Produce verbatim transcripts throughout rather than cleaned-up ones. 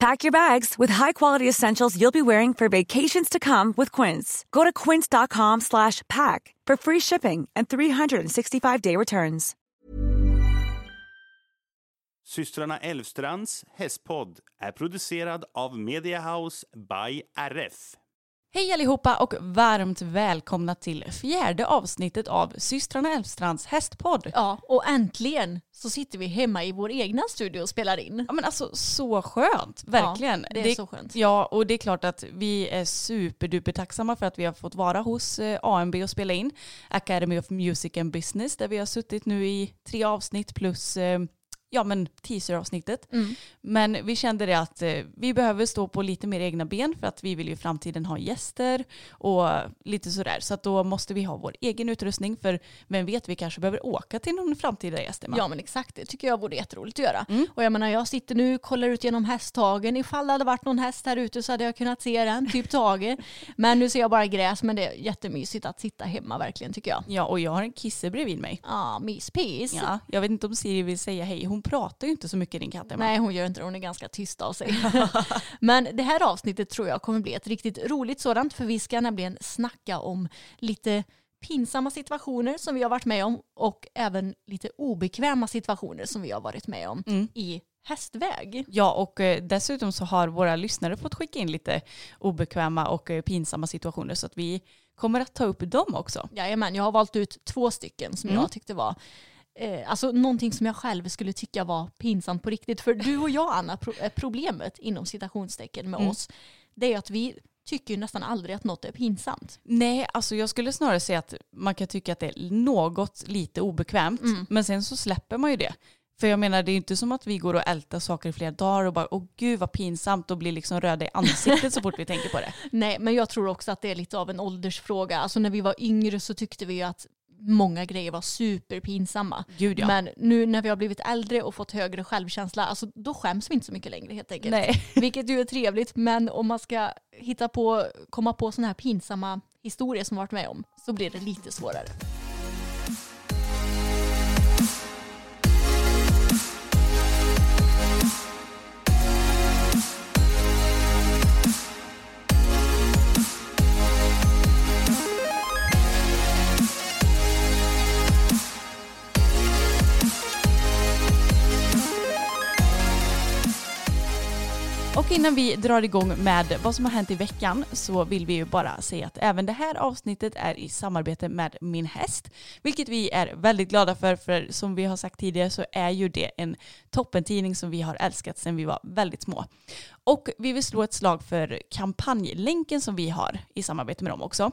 Pack your bags with high-quality essentials you'll be wearing for vacations to come with Quince. Go to quince.com slash pack for free shipping and three sixty-five day returns. Systrarna Elvstrands hästpod är producerad av Media House by R F. Hej allihopa och varmt välkomna till fjärde avsnittet av Systrarna Elvstrands hästpodd. Ja, och äntligen så sitter vi hemma i vår egna studio och spelar in. Ja men alltså så skönt, verkligen. Ja, det är det, så skönt. Ja, och det är klart att vi är superduper tacksamma för att vi har fått vara hos eh, A M B och spela in. Academy of Music and Business, där vi har suttit nu i tre avsnitt plus... Eh, Ja men teaseravsnittet. Mm. Men vi kände det att eh, vi behöver stå på lite mer egna ben för att vi vill ju i framtiden ha gäster och lite sådär. Så att då måste vi ha vår egen utrustning, för vem vet, vi kanske behöver åka till någon framtida gäster. Man. Ja men exakt, det tycker jag vore jätteroligt att göra. Mm. Och jag menar, jag sitter nu och kollar ut genom hästhagen. Ifall det hade varit någon häst här ute så hade jag kunnat se den, typ Tage. Men nu ser jag bara gräs, men det är jättemysigt att sitta hemma verkligen tycker jag. Ja, och jag har en kisse bredvid mig. Ah, myspis. Ja, jag vet inte om Siri vill säga hej. Hon pratar ju inte så mycket, din katt. Emma. Nej, hon gör inte det. Hon är ganska tyst av sig. Men det här avsnittet tror jag kommer bli ett riktigt roligt sådant, för vi ska nämligen snacka om lite pinsamma situationer som vi har varit med om och även lite obekväma situationer som vi har varit med om mm. i hästväg. Ja, och eh, dessutom så har våra lyssnare fått skicka in lite obekväma och eh, pinsamma situationer, så att vi kommer att ta upp dem också. Jajamän, jag har valt ut två stycken som mm. jag tyckte var Eh, alltså någonting som jag själv skulle tycka var pinsamt på riktigt. För du och jag, Anna, pro- problemet inom citationstecken med mm. oss, det är att vi tycker nästan aldrig att något är pinsamt. Nej, alltså jag skulle snarare säga att man kan tycka att det är något lite obekvämt. Mm. Men sen så släpper man ju det. För jag menar, det är ju inte som att vi går och ältar saker i flera dagar och bara, åh gud vad pinsamt, och blir liksom röda i ansiktet så fort vi tänker på det. Nej, men jag tror också att det är lite av en åldersfråga. Alltså när vi var yngre så tyckte vi ju att många grejer var superpinsamma. Gud, ja. Men nu när vi har blivit äldre och fått högre självkänsla, alltså då skäms vi inte så mycket längre helt enkelt. Nej. Vilket ju är trevligt, men om man ska hitta på, komma på såna här pinsamma historier som varit med om, så blir det lite svårare. Och innan vi drar igång med vad som har hänt i veckan så vill vi ju bara säga att även det här avsnittet är i samarbete med Min Häst, vilket vi är väldigt glada för, för som vi har sagt tidigare så är ju det en toppentidning som vi har älskat sedan vi var väldigt små. Och vi vill slå ett slag för kampanjlänken som vi har i samarbete med dem också.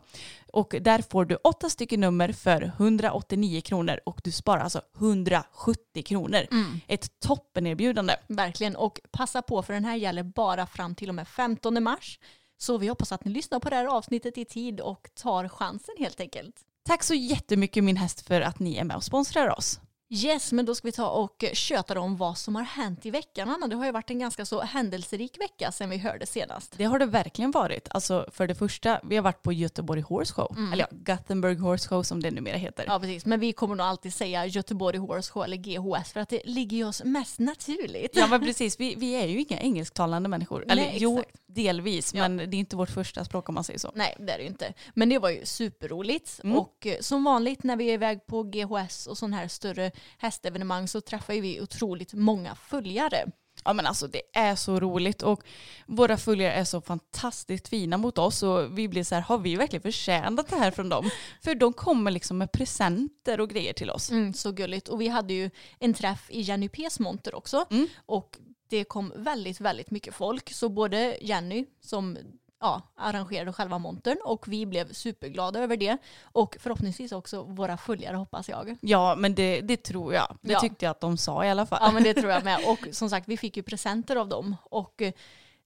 Och där får du åtta stycken nummer för hundraåttionio kronor och du sparar alltså hundrasjuttio kronor. Mm. Ett toppenerbjudande. Verkligen, och passa på för den här gäller bara fram till och med femtonde mars. Så vi hoppas att ni lyssnar på det här avsnittet i tid och tar chansen helt enkelt. Tack så jättemycket Min Häst för att ni är med och sponsrar oss. Yes, men då ska vi ta och köta om vad som har hänt i veckan, Anna. Det har ju varit en ganska så händelserik vecka sedan vi hörde senast. Det har det verkligen varit. Alltså för det första, vi har varit på Göteborg Horse Show. Mm. Eller ja, Göteborg Horse Show som det numera heter. Ja, precis. Men vi kommer nog alltid säga Göteborg Horse Show eller G H S för att det ligger ju oss mest naturligt. Ja, men precis. Vi, vi är ju inga engelsktalande människor. Eller nej, jo, delvis. Ja. Men det är inte vårt första språk om man säger så. Nej, det är det ju inte. Men det var ju superroligt. Mm. Och som vanligt när vi är iväg på G H S och sån här större hästevenemang så träffar vi otroligt många följare. Ja, men alltså det är så roligt och våra följare är så fantastiskt fina mot oss och vi blir så här, har vi verkligen förtjänat det här från dem? För de kommer liksom med presenter och grejer till oss. Mm, så gulligt. Och vi hade ju en träff i Jenny P's monter också mm. och det kom väldigt, väldigt mycket folk. Så både Jenny som ja, arrangerade själva montern och vi blev superglada över det och förhoppningsvis också våra följare, hoppas jag. Ja, men det, det tror jag. Det ja. tyckte jag att de sa i alla fall. Ja, men det tror jag med. Och som sagt, vi fick ju presenter av dem och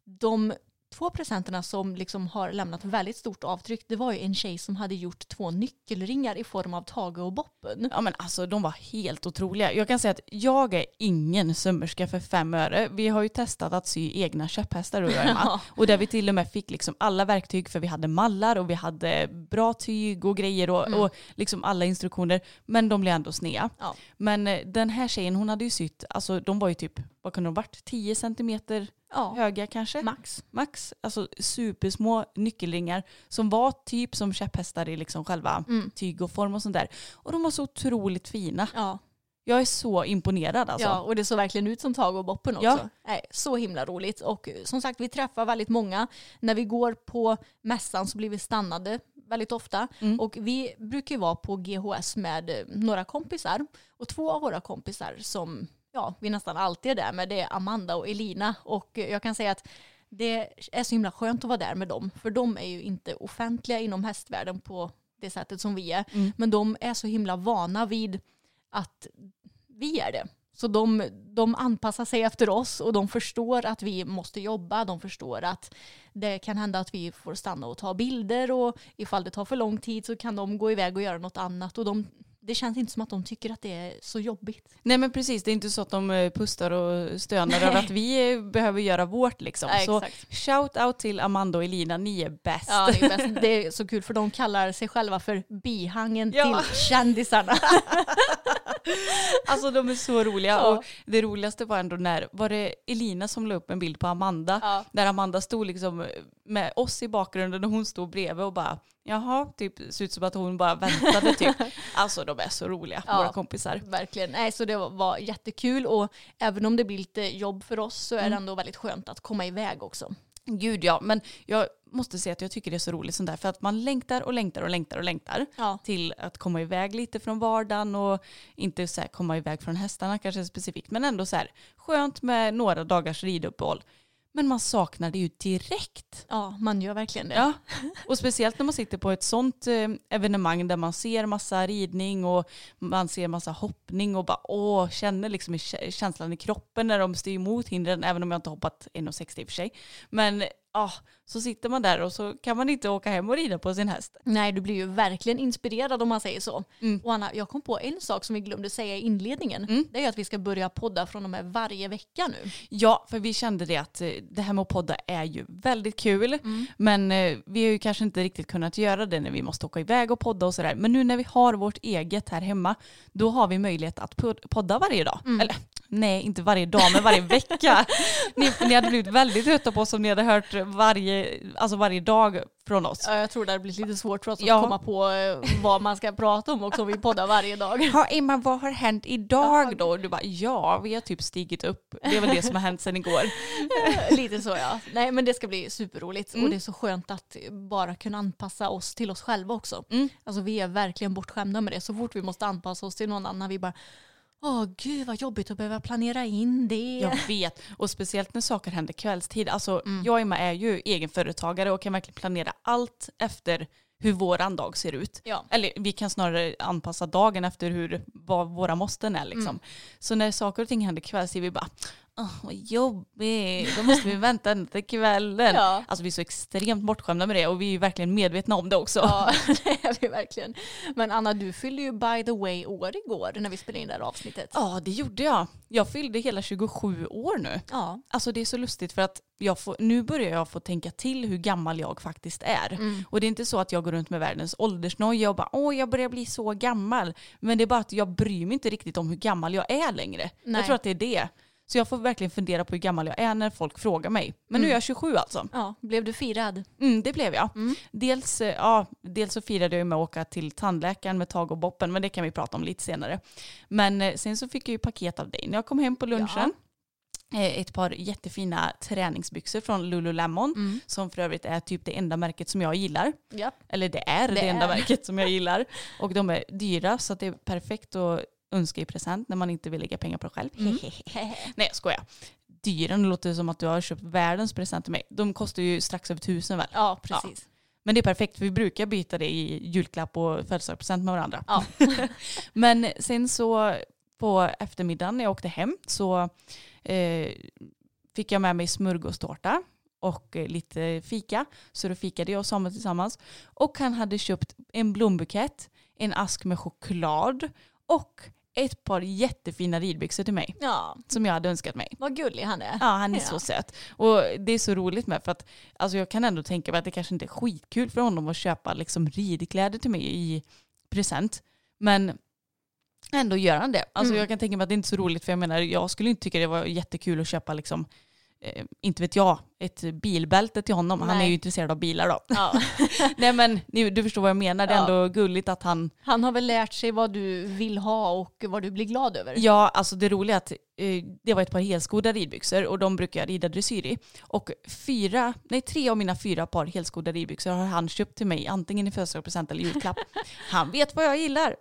de två presenterna som liksom har lämnat väldigt stort avtryck, det var ju en tjej som hade gjort två nyckelringar i form av Tage och Boppen. Ja, men alltså de var helt otroliga. Jag kan säga att jag är ingen sömmerska för fem öre. Vi har ju testat att sy egna köphästar och ja. och där vi till och med fick liksom alla verktyg, för vi hade mallar och vi hade bra tyg och grejer och, mm. och liksom alla instruktioner, men de blev ändå snea. Ja. Men den här tjejen, hon hade ju sytt, alltså de var ju typ, vad kunde de varit? tio centimeter ja. höga kanske? Max. Max. Alltså supersmå nyckelringar som var typ som käpphästar i liksom själva mm. tyg och form och sånt där. Och de var så otroligt fina. Ja. Jag är så imponerad alltså. Ja, och det såg verkligen ut som Tage och Boppen också. Ja. Nej, så himla roligt. Och som sagt, vi träffar väldigt många. När vi går på mässan så blir vi stannade väldigt ofta. Mm. Och vi brukar ju vara på G H S med några kompisar. Och två av våra kompisar som... Ja, vi nästan alltid är där, men det är Amanda och Elina. Och jag kan säga att det är så himla skönt att vara där med dem. För de är ju inte offentliga inom hästvärlden på det sättet som vi är. Mm. Men de är så himla vana vid att vi är det. Så de, de anpassar sig efter oss och de förstår att vi måste jobba. De förstår att det kan hända att vi får stanna och ta bilder. Och ifall det tar för lång tid så kan de gå iväg och göra något annat. Och de... Det känns inte som att de tycker att det är så jobbigt. Nej, men precis, det är inte så att de pustar och stönar över att vi behöver göra vårt liksom. Nej, så shout out till Amanda och Elina, ni är bäst. Ja, ni är bäst. Det är så kul för de kallar sig själva för bihangen ja. till kändisarna. Alltså de är så roliga ja. och det roligaste var ändå när var det Elina som la upp en bild på Amanda ja. där Amanda stod liksom med oss i bakgrunden och hon stod bredvid och bara jaha, typ ser ut som att hon bara väntade typ. Alltså de är så roliga, ja, våra kompisar. Verkligen, nej, så det var, var jättekul och även om det blir lite jobb för oss så är mm. det ändå väldigt skönt att komma iväg också. Gud ja, men jag måste säga att jag tycker det är så roligt sånt där för att man längtar och längtar och längtar och längtar ja. till att komma iväg lite från vardagen och inte så här komma iväg från hästarna kanske specifikt, men ändå så här skönt med några dagars riduppehåll. Men man saknar det ju direkt. Ja, man gör verkligen det. Ja. Och speciellt när man sitter på ett sånt evenemang där man ser massa ridning och man ser massa hoppning och bara åh, känner liksom känslan i kroppen när de styr mot hindren, även om jag inte hoppat en komma sextio i och för sig. Men ja, så sitter man där och så kan man inte åka hem och rida på sin häst. Nej, du blir ju verkligen inspirerad om man säger så. Mm. Och Anna, jag kom på en sak som vi glömde säga i inledningen. Mm. Det är ju att vi ska börja podda från och med varje vecka nu. Ja, för vi kände det att det här med att podda är ju väldigt kul. Mm. Men vi har ju kanske inte riktigt kunnat göra det när vi måste åka iväg och podda och sådär. Men nu när vi har vårt eget här hemma, då har vi möjlighet att podda varje dag. Mm. Eller nej, inte varje dag, men varje vecka. Ni, ni hade blivit väldigt trötta på oss om ni hade hört varje, alltså varje dag från oss. Ja, jag tror det har blivit lite svårt för oss att ja. komma på vad man ska prata om också om vi poddar varje dag. Ja, Emma, vad har hänt idag då? Du bara, ja, vi har typ stigit upp. Det är väl det som har hänt sedan igår. Lite så, ja. Nej, men det ska bli superroligt. Mm. Och det är så skönt att bara kunna anpassa oss till oss själva också. Mm. Alltså vi är verkligen bortskämda med det. Så fort vi måste anpassa oss till någon annan, vi bara... Åh, oh, gud vad jobbigt att behöva planera in det. Jag vet. Och speciellt när saker händer kvällstid. Alltså, mm. jag och Emma är ju egenföretagare och kan verkligen planera allt efter hur våran dag ser ut. Ja. Eller vi kan snarare anpassa dagen efter hur, vad våra måsten är. Liksom. Mm. Så när saker och ting händer kvällstid, vi bara... Åh, oh, vad jobbigt. Då måste vi vänta ända till kvällen. Ja. Alltså vi är så extremt bortskämda med det och vi är ju verkligen medvetna om det också. Ja, det är vi verkligen. Men Anna, du fyllde ju by the way år igår när vi spelade in det här avsnittet. Ja, det gjorde jag. Jag fyllde hela tjugosju år nu. Ja. Alltså det är så lustigt för att jag får, nu börjar jag få tänka till hur gammal jag faktiskt är. Mm. Och det är inte så att jag går runt med världens åldersnoja och bara åh, jag börjar bli så gammal. Men det är bara att jag bryr mig inte riktigt om hur gammal jag är längre. Nej. Jag tror att det är det. Så jag får verkligen fundera på hur gammal jag är när folk frågar mig. Men mm. nu är jag tjugosju alltså. Ja, blev du firad? Mm, det blev jag. Mm. Dels, ja, dels så firade jag med att åka till tandläkaren med Tage och Boppen. Men det kan vi prata om lite senare. Men sen så fick jag ju paket av dig när jag kom hem på lunchen. Ja. ett par jättefina träningsbyxor från Lululemon, mm. som för övrigt är typ det enda märket som jag gillar. Yep. Eller det är det, det enda är. märket som jag gillar. Och de är dyra så att det är perfekt att önska i present när man inte vill lägga pengar på det själv. Mm. Nej, skojar. Dyra, det låter som att du har köpt världens present till mig. De kostar ju strax över tusen väl? Ja, precis. Ja. Men det är perfekt för vi brukar byta det i julklapp och födelsedagspresent med varandra. Ja. Men sen så på eftermiddagen när jag åkte hem så eh, fick jag med mig smörgåstårta och eh, lite fika. Så då fikade jag och Samuel tillsammans. Och han hade köpt en blombukett, en ask med choklad och ett par jättefina ridbyxor till mig. Ja. Som jag hade önskat mig. Vad gullig han är. Ja, han är ja. så söt. Och det är så roligt med för att alltså jag kan ändå tänka mig att det kanske inte är skitkul för honom att köpa liksom ridkläder till mig i present. Men ändå gör han det. Alltså mm. jag kan tänka mig att det är inte så roligt för jag menar jag skulle inte tycka det var jättekul att köpa liksom eh, inte vet jag ett bilbälte till honom. Nej. Han är ju intresserad av bilar då. Ja. Nej men du förstår vad jag menar. Det är ja. ändå gulligt att han han har väl lärt sig vad du vill ha och vad du blir glad över. Ja, alltså det roliga är att eh, det var ett par helskodda ridbyxor och de brukar jag rida dressyr i och fyra nej tre av mina fyra par helskodda ridbyxor har han köpt till mig antingen i födelsedagspresent eller julklapp. Han vet vad jag gillar.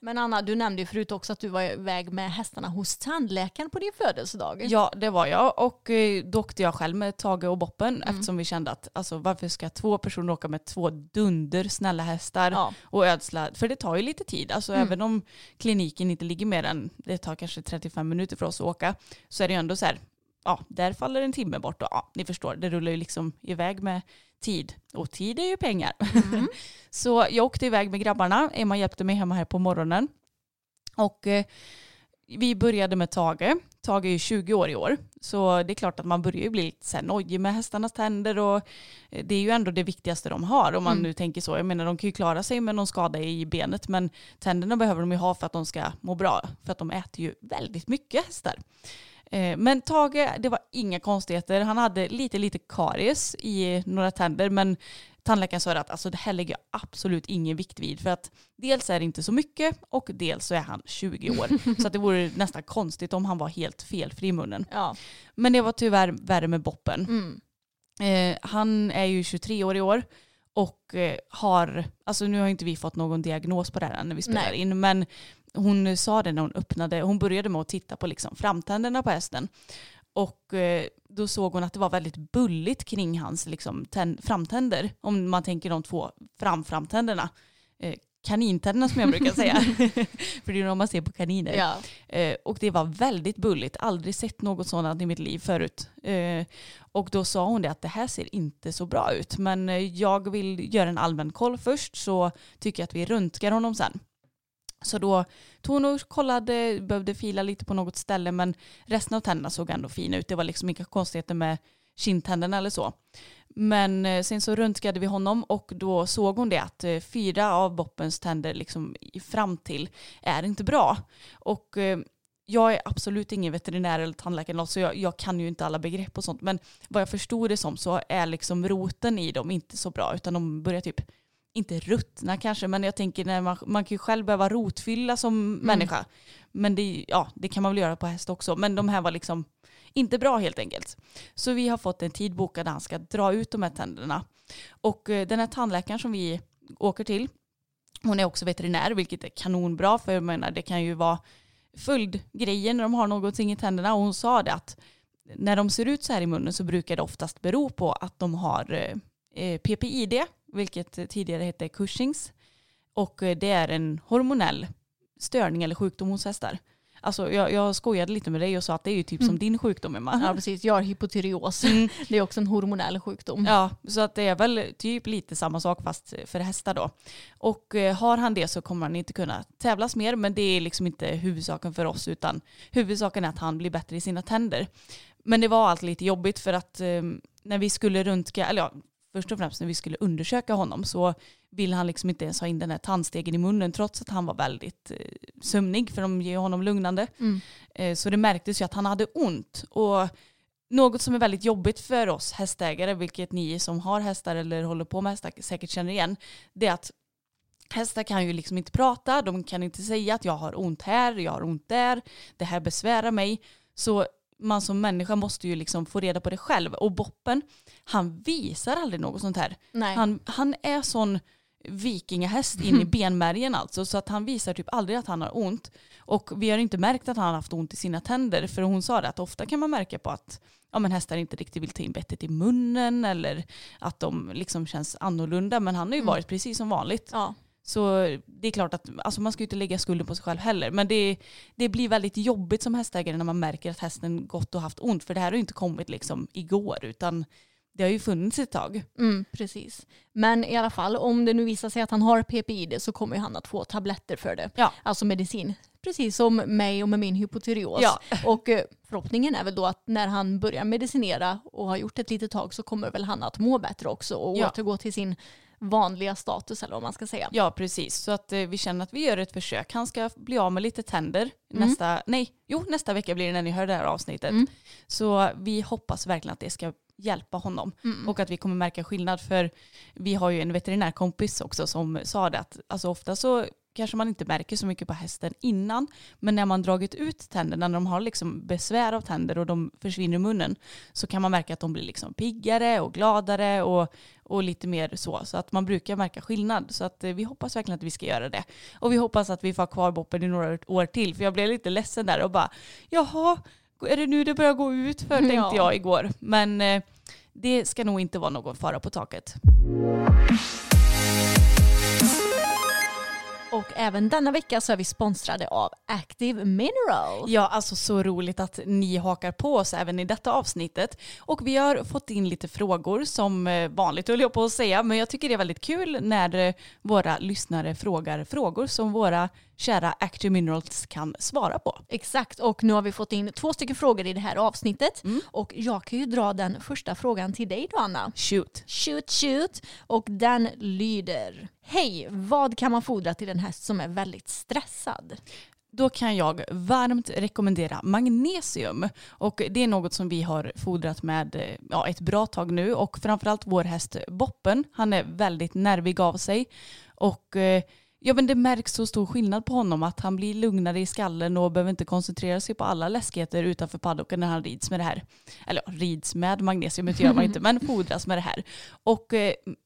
Men Anna, du nämnde ju förut också att du var iväg med hästarna hos tandläkaren på din födelsedag. Ja, det var jag och eh, då åkte jag själv med Tage och Boppen mm. eftersom vi kände att alltså, varför ska två personer åka med två dunder snälla hästar ja. och ödsla för det tar ju lite tid alltså, mm. även om kliniken inte ligger mer än det tar kanske trettiofem minuter för oss att åka så är det ju ändå så här ja, där faller en timme bort och ja, ni förstår det rullar ju liksom iväg med tid och tid är ju pengar mm. så jag åkte iväg med grabbarna. Emma hjälpte mig hemma här på morgonen och eh, vi började med Tage. Tage är ju tjugo år i år. Så det är klart att man börjar ju bli lite så här nojig med hästarnas tänder. Och det är ju ändå det viktigaste de har. Om man mm. nu tänker så. Jag menar de kan ju klara sig med någon skada i benet. Men tänderna behöver de ju ha för att de ska må bra. För att de äter ju väldigt mycket hästar. Men Tage, det var inga konstigheter. Han hade lite lite karies i några tänder. Men tandläkaren sa att alltså, det här lägger jag absolut ingen vikt vid. För att dels är det inte så mycket och dels så är han tjugo år. Så att det vore nästan konstigt om han var helt felfri i munnen. Ja. Men det var tyvärr värre med Boppen. Mm. Eh, han är ju tjugotre år i år. Och eh, har, alltså nu har inte vi fått någon diagnos på det här när vi spelar Nej. in. Men hon sa det när hon öppnade, hon började med att titta på liksom framtänderna på hästen. Och eh, då såg hon att det var väldigt bulligt kring hans liksom, tänd, framtänder. Om man tänker de två framframtänderna. Eh, kanintänderna som jag brukar säga. För det är de man ser på kaniner. Ja. Eh, och det var väldigt bulligt. Aldrig sett något sådant i mitt liv förut. Eh, och då sa hon det att det här ser inte så bra ut. Men jag vill göra en allmän koll först så tycker jag att vi röntgar honom sen. Så då tog hon och kollade, behövde fila lite på något ställe men resten av tänderna såg ändå fina ut. Det var liksom inga konstigheter med kindtänderna eller så. Men sen så röntgade vi honom och då såg hon det att fyra av Boppens tänder liksom fram till är inte bra. Och jag är absolut ingen veterinär eller tandläkare så jag, jag kan ju inte alla begrepp och sånt. Men vad jag förstod det som så är liksom roten i dem inte så bra utan de börjar typ inte ruttna kanske, men jag tänker när man, man kan ju själv behöva rotfylla som mm. människa. Men det, ja, det kan man väl göra på häst också. Men de här var liksom inte bra helt enkelt. Så vi har fått en tid bokad där han ska dra ut de här tänderna. Och eh, den här tandläkaren som vi åker till, hon är också veterinär, vilket är kanonbra. För jag menar, det kan ju vara följdgrejer när de har någonting i tänderna. Och hon sa det att när de ser ut så här i munnen så brukar det oftast bero på att de har eh, P P I D. Vilket tidigare hette Cushings. Och det är en hormonell störning eller sjukdom hos hästar. Alltså jag, jag skojade lite med dig och sa att det är ju typ mm. som din sjukdom, Emma. Ja precis, jag har hypotyreos. Mm. Det är också en hormonell sjukdom. Ja, så att det är väl typ lite samma sak fast för hästar då. Och har han det så kommer han inte kunna tävlas mer. Men det är liksom inte huvudsaken för oss utan huvudsaken är att han blir bättre i sina tänder. Men det var allt lite jobbigt för att eh, när vi skulle röntga, eller ja, först och främst när vi skulle undersöka honom så ville han liksom inte ens ha in den här tandstegen i munnen trots att han var väldigt sömnig för de ger honom lugnande. Mm. Så det märktes ju att han hade ont. Och något som är väldigt jobbigt för oss hästägare, vilket ni som har hästar eller håller på med hästar säkert känner igen, det är att hästar kan ju liksom inte prata, de kan inte säga att jag har ont här, jag har ont där, det här besvärar mig. Så man som människa måste ju liksom få reda på det själv. Och Boppen, han visar aldrig något sånt här. Han, han är sån vikingahäst in i benmärgen alltså, så att han visar typ aldrig att han har ont. Och vi har inte märkt att han har haft ont i sina tänder, för hon sa det att ofta kan man märka på att ja, men hästar inte riktigt vill ta in bettet i munnen eller att de liksom känns annorlunda, men han har ju mm. varit precis som vanligt. Ja. Så det är klart att alltså man ska ju inte lägga skulden på sig själv heller. Men det, det blir väldigt jobbigt som hästägare när man märker att hästen gått och haft ont. För det här har ju inte kommit liksom igår, utan det har ju funnits ett tag. Mm, precis. Men i alla fall, om det nu visar sig att han har P P I D så kommer han att få tabletter för det. Ja. Alltså medicin. Precis som mig och med min hypotyreos. Ja. Och förhoppningen är väl då att när han börjar medicinera och har gjort ett litet tag så kommer väl han att må bättre också och ja. återgå till sin vanliga status, eller vad man ska säga. Ja, precis. Så att eh, vi känner att vi gör ett försök. Han ska bli av med lite tänder. Mm. Nästa, nej, jo, nästa vecka blir det när ni hör det här avsnittet. Mm. Så vi hoppas verkligen att det ska hjälpa honom. Mm. Och att vi kommer märka skillnad, för vi har ju en veterinärkompis också som sa det att alltså, ofta så kanske man inte märker så mycket på hästen innan, men när man dragit ut tänderna, när de har liksom besvär av tänder och de försvinner i munnen, så kan man märka att de blir liksom piggare och gladare och, och lite mer så. Så att man brukar märka skillnad. Så att vi hoppas verkligen att vi ska göra det. Och vi hoppas att vi får kvar Boppen i några år till, för jag blev lite ledsen där och bara, jaha, är det nu det börjar gå ut för, tänkte ja. jag igår. Men eh, det ska nog inte vara någon fara på taket. Och även denna vecka så är vi sponsrade av Active Mineral. Ja, alltså så roligt att ni hakar på oss även i detta avsnittet. Och vi har fått in lite frågor som vanligt, höll jag på att säga. Men jag tycker det är väldigt kul när våra lyssnare frågar frågor som våra kära Active Minerals kan svara på. Exakt, och nu har vi fått in två stycken frågor i det här avsnittet. Mm. Och jag kan ju dra den första frågan till dig då, Anna. Shoot. Shoot, shoot. Och den lyder: hej, vad kan man fodra till en häst som är väldigt stressad? Då kan jag varmt rekommendera magnesium. Och det är något som vi har fodrat med ja, ett bra tag nu. Och framförallt vår häst Boppen, han är väldigt nervig av sig. Och eh, ja, men det märks så stor skillnad på honom att han blir lugnare i skallen och behöver inte koncentrera sig på alla läskigheter utanför paddocken när han rids med det här. Eller rids med magnesium, det gör man inte, men fodras med det här. Och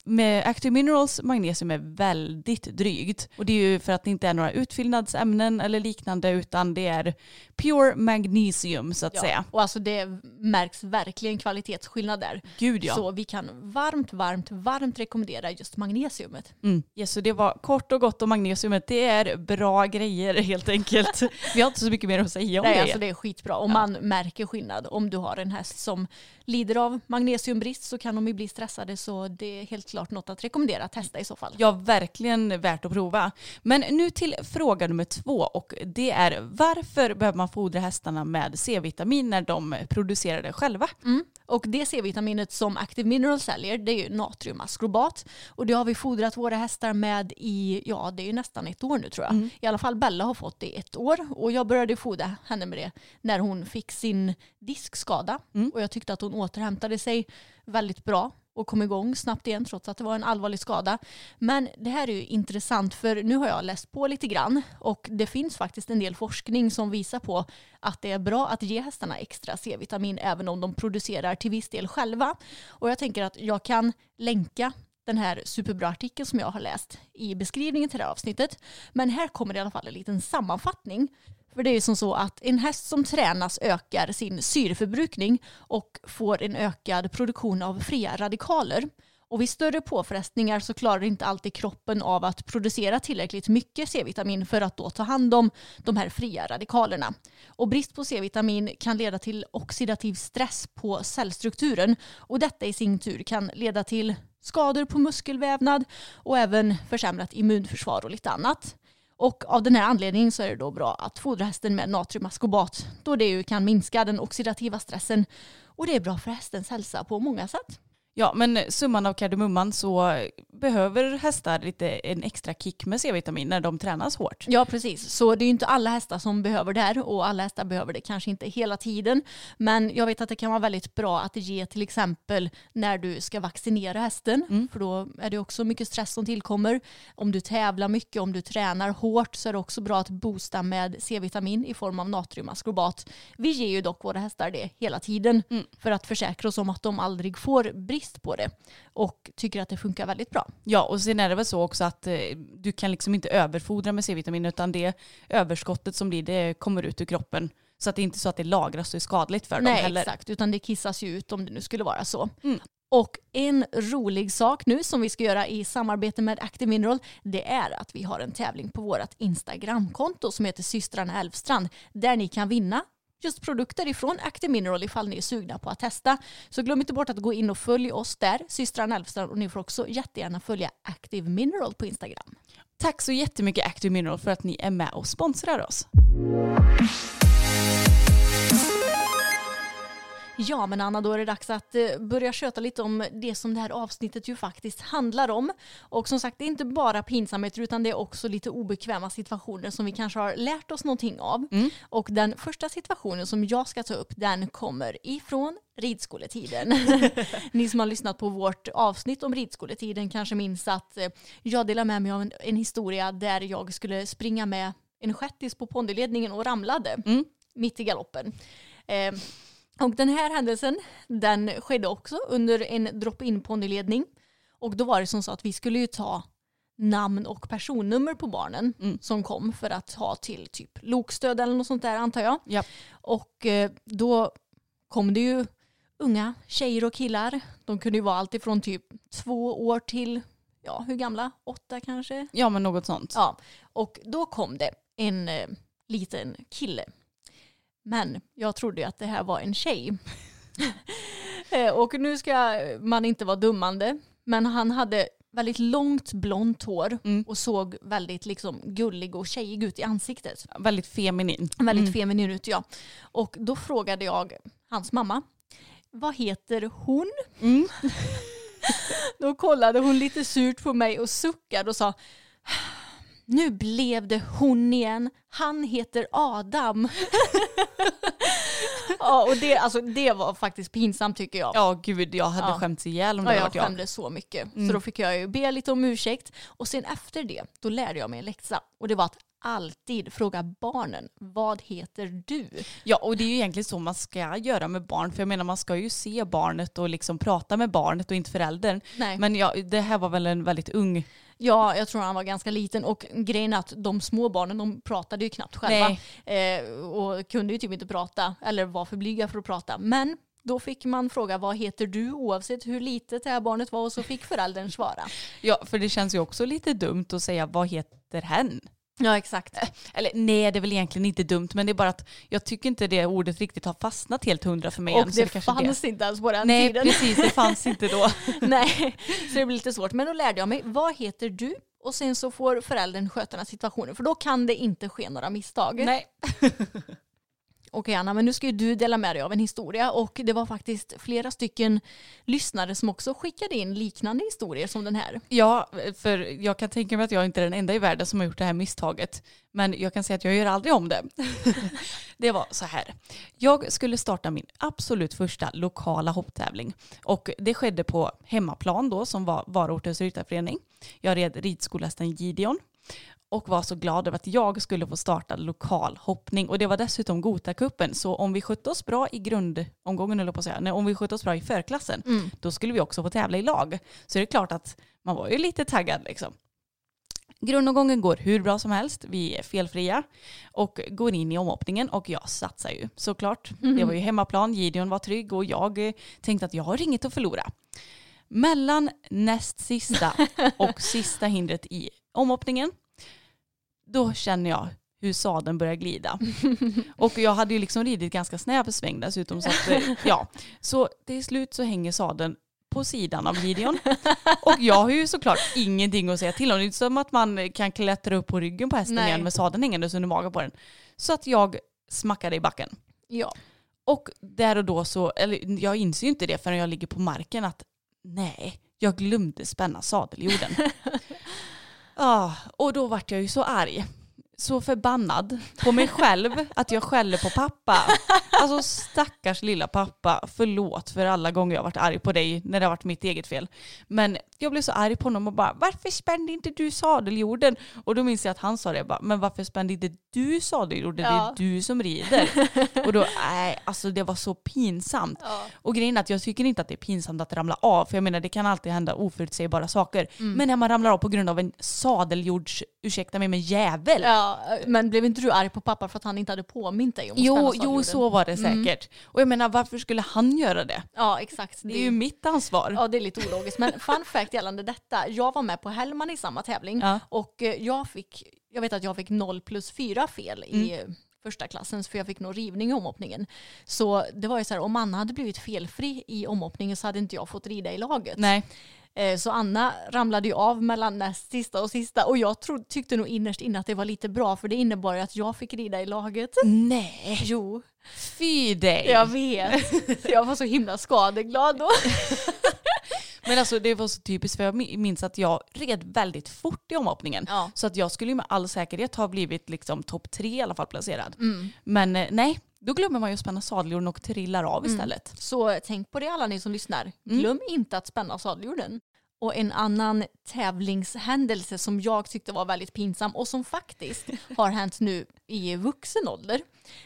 med Active Minerals magnesium är väldigt drygt. Och det är ju för att det inte är några utfyllnadsämnen eller liknande, utan det är pure magnesium så att ja. säga. Och alltså det märks verkligen kvalitetsskillnad där. Gud ja. Så vi kan varmt, varmt, varmt rekommendera just magnesiumet. Mm. Ja, så det var kort och gott om magnesiumet. Det är bra grejer helt enkelt. Vi har inte så mycket mer att säga om Nej, det. Nej, alltså det är skitbra. Och ja. man märker skillnad. Om du har en häst som lider av magnesiumbrist så kan de ju bli stressade, så det är helt klart något att rekommendera att testa i så fall. Ja, verkligen värt att prova. Men nu till fråga nummer två, och det är: varför behöver man fodra hästarna med C-vitamin när de producerar det själva? Mm. Och det C-vitaminet som Active Mineral säljer, det är ju natriumaskrobat. Och det har vi fodrat våra hästar med i, ja det är ju nästan ett år nu tror jag. Mm. I alla fall Bella har fått det i ett år. Och jag började fodra henne med det när hon fick sin diskskada. Mm. Och jag tyckte att hon återhämtade sig väldigt bra och kom igång snabbt igen trots att det var en allvarlig skada. Men det här är ju intressant, för nu har jag läst på lite grann och det finns faktiskt en del forskning som visar på att det är bra att ge hästarna extra C-vitamin även om de producerar till viss del själva. Och jag tänker att jag kan länka den här superbra artikeln som jag har läst i beskrivningen till det här avsnittet. Men här kommer det i alla fall en liten sammanfattning. För det är ju som så att en häst som tränas ökar sin syreförbrukning och får en ökad produktion av fria radikaler. Och vid större påfrestningar så klarar inte alltid kroppen av att producera tillräckligt mycket C-vitamin för att då ta hand om de här fria radikalerna. Och brist på C-vitamin kan leda till oxidativ stress på cellstrukturen, och detta i sin tur kan leda till skador på muskelvävnad och även försämrat immunförsvar och lite annat. Och av den här anledningen så är det då bra att fodra hästen med natriumaskobat, då det ju kan minska den oxidativa stressen, och det är bra för hästens hälsa på många sätt. Ja, men summan av kardemumman så behöver hästar lite en extra kick med C-vitamin när de tränas hårt. Ja, precis. Så det är ju inte alla hästar som behöver det här, och alla hästar behöver det kanske inte hela tiden. Men jag vet att det kan vara väldigt bra att ge till exempel när du ska vaccinera hästen. Mm. För då är det också mycket stress som tillkommer. Om du tävlar mycket, om du tränar hårt, så är det också bra att boosta med C-vitamin i form av natriumaskorbat. Vi ger ju dock våra hästar det hela tiden mm. för att försäkra oss om att de aldrig får brist på det, och tycker att det funkar väldigt bra. Ja, och sen är det väl så också att eh, du kan liksom inte överfodra med C-vitamin, utan det överskottet som blir, det kommer ut ur kroppen. Så att det är inte så att det lagras och är skadligt för Nej, dem heller. Nej, exakt. Utan det kissas ju ut om det nu skulle vara så. Mm. Och en rolig sak nu som vi ska göra i samarbete med Active Mineral, det är att vi har en tävling på vårt Instagramkonto som heter Systrarna Elvstrand, där ni kan vinna just produkter ifrån Active Mineral ifall ni är sugna på att testa. Så glöm inte bort att gå in och följ oss där, Systrarna Elvstrand, och ni får också jättegärna följa Active Mineral på Instagram. Tack så jättemycket Active Mineral för att ni är med och sponsrar oss. Ja, men Anna, då är det dags att börja köta lite om det som det här avsnittet ju faktiskt handlar om. Och som sagt, det är inte bara pinsamheter, utan det är också lite obekväma situationer som vi kanske har lärt oss någonting av. Mm. Och den första situationen som jag ska ta upp, den kommer ifrån ridskoletiden. Ni som har lyssnat på vårt avsnitt om ridskoletiden kanske minns att jag delar med mig av en, en historia där jag skulle springa med en shettis på pondyledningen och ramlade mm. mitt i galoppen. Eh, Och den här händelsen, den skedde också under en drop-in ponnyledning. Och då var det som så att vi skulle ju ta namn och personnummer på barnen mm. som kom för att ha till typ lokstöd eller något sånt där, antar jag. Yep. Och då kom det ju unga tjejer och killar. De kunde ju vara allt ifrån typ två år till, ja, hur gamla? Åtta kanske? Ja, men något sånt. Ja, och då kom det en eh, liten kille. Men jag trodde ju att det här var en tjej. Och nu ska man inte vara dummande. Men han hade väldigt långt blont hår. Mm. Och såg väldigt liksom gullig och tjejig ut i ansiktet. Väldigt feminin. Väldigt mm. feminin ut, ja. Och då frågade jag hans mamma. Vad heter hon? Mm. Då kollade hon lite surt på mig och suckade och sa... Nu blev det hon igen. Han heter Adam. Ja, och det, alltså, det var faktiskt pinsamt, tycker jag. Ja, gud, jag hade ja. skämts ihjäl om det ja, varit jag. Jag skämde så mycket. Mm. Så då fick jag ju be lite om ursäkt. Och sen efter det, då lärde jag mig en läxa. Och det var att alltid fråga barnen, vad heter du? Ja, och det är ju egentligen så man ska göra med barn. För jag menar, man ska ju se barnet och liksom prata med barnet och inte föräldern. Nej. Men ja, det här var väl en väldigt ung... Ja, jag tror han var ganska liten, och grejen att de små barnen, de pratade ju knappt själva eh, och kunde ju typ inte prata eller var för blyga för att prata. Men då fick man fråga, vad heter du, oavsett hur litet det här barnet var, och så fick föräldern svara. Ja, för det känns ju också lite dumt att säga, vad heter hen? Ja, exakt. Eller nej, det är väl egentligen inte dumt, men det är bara att jag tycker inte det ordet riktigt har fastnat helt hundra för mig. Och än, det, det fanns det. inte alls på den nej, tiden. Nej, precis, det fanns inte då. Nej, så det blir lite svårt. Men då lärde jag mig, vad heter du? Och sen så får föräldern sköta den här situationen, för då kan det inte ske några misstag. Nej. Okej, Anna, men nu ska ju du dela med dig av en historia, och det var faktiskt flera stycken lyssnare som också skickade in liknande historier som den här. Ja, för jag kan tänka mig att jag inte är den enda i världen som har gjort det här misstaget, men jag kan säga att jag gör aldrig om det. Det var så här. Jag skulle starta min absolut första lokala hopptävling, och det skedde på hemmaplan då, som var Varortens ryttarförening. Jag red ridskolhästen Gideon. Och var så glad över att jag skulle få starta lokal hoppning. Och det var dessutom Gotakuppen. Så om vi skötte oss bra i grundomgången, eller på att säga, nej, om vi skötte oss bra i förklassen, mm. då skulle vi också få tävla i lag. Så det är klart att man var ju lite taggad liksom. Grundomgången går hur bra som helst. Vi är felfria och går in i omhoppningen, och jag satsar ju såklart. Mm. Det var ju hemmaplan, Gideon var trygg, och jag tänkte att jag har inget att förlora. Mellan näst sista och sista hindret i omhoppningen, då känner jag hur sadeln börjar glida. Och jag hade ju liksom ridit ganska snäv sväng dessutom. Så, att, ja. Så till slut så hänger sadeln på sidan av Gideon. Och jag har ju såklart ingenting att säga till om. Det är inte som att man kan klättra upp på ryggen på hästen Nej. igen med sadeln hängandes under magen på den. Så att jag smackade i backen. Ja. Och där och då så, eller jag inser ju inte det förrän jag ligger på marken, att nej, jag glömde spänna sadeljorden. ah, och då vart jag ju så arg. Så förbannad på mig själv att jag skäller på pappa. Alltså stackars lilla pappa. Förlåt för alla gånger jag varit arg på dig när det har varit mitt eget fel. Men jag blev så arg på honom och bara, varför spände inte du sadeljorden? Och då minns jag att han sa det, bara, men varför spände inte du sadeljorden? Ja. Det är du som rider. Och då, nej, alltså det var så pinsamt. Ja. Och grejen är att jag tycker inte att det är pinsamt att ramla av. För jag menar, det kan alltid hända oförutsägbara saker. Mm. Men när man ramlar av på grund av en sadeljords, ursäkta mig, men jävel. Ja. Men blev inte du arg på pappa för att han inte hade påmint dig om att Jo, jo så var det säkert. Mm. Och jag menar, varför skulle han göra det? Ja, exakt. Det, det är ju mitt ansvar. Ja, det är lite ologiskt. Men fun fact gällande detta. Jag var med på Hellman i samma tävling. Ja. Och jag fick, jag vet att jag fick noll plus fyra fel mm. i första klassen. För jag fick någon rivning i omhoppningen. Så det var ju så här, om Anna hade blivit felfri i omhoppningen så hade inte jag fått rida i laget. Nej. Så Anna ramlade ju av mellan näst sista och sista. Och jag trodde, tyckte nog innerst inne att det var lite bra. För det innebar ju att jag fick rida i laget. Nej. Jo. Fy dig. Jag vet. Så jag var så himla skadeglad då. Men alltså det var så typiskt. För jag minns att jag red väldigt fort i omhoppningen. Ja. Så att jag skulle med all säkerhet ha blivit liksom topp tre i alla fall placerad. Mm. Men nej. Då glömmer man ju att spänna sadeljorden och trillar av istället. Mm. Så tänk på det alla ni som lyssnar. Glöm mm. inte att spänna sadeljorden. Och en annan tävlingshändelse som jag tyckte var väldigt pinsam och som faktiskt har hänt nu i vuxen ålder.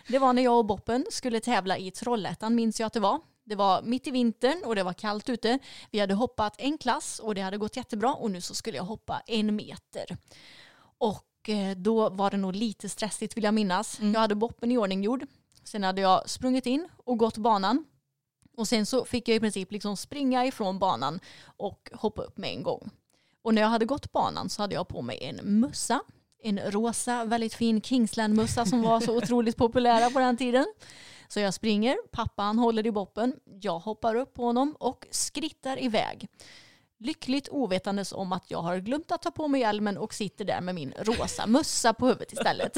Det var när jag och Boppen skulle tävla i Trollhättan, minns jag att det var. Det var mitt i vintern och det var kallt ute. Vi hade hoppat en klass och det hade gått jättebra och nu så skulle jag hoppa en meter. Och då var det nog lite stressigt vill jag minnas. Mm. Jag hade Boppen i ordning gjord. Sen hade jag sprungit in och gått banan. Och sen så fick jag i princip liksom springa ifrån banan och hoppa upp med en gång. Och när jag hade gått banan så hade jag på mig en mössa. En rosa, väldigt fin Kingsland-mössa som var så otroligt populära på den tiden. Så jag springer, pappan håller i Boppen. Jag hoppar upp på honom och skrittar iväg. Lyckligt ovetandes om att jag har glömt att ta på mig hjälmen och sitter där med min rosa mössa på huvudet istället.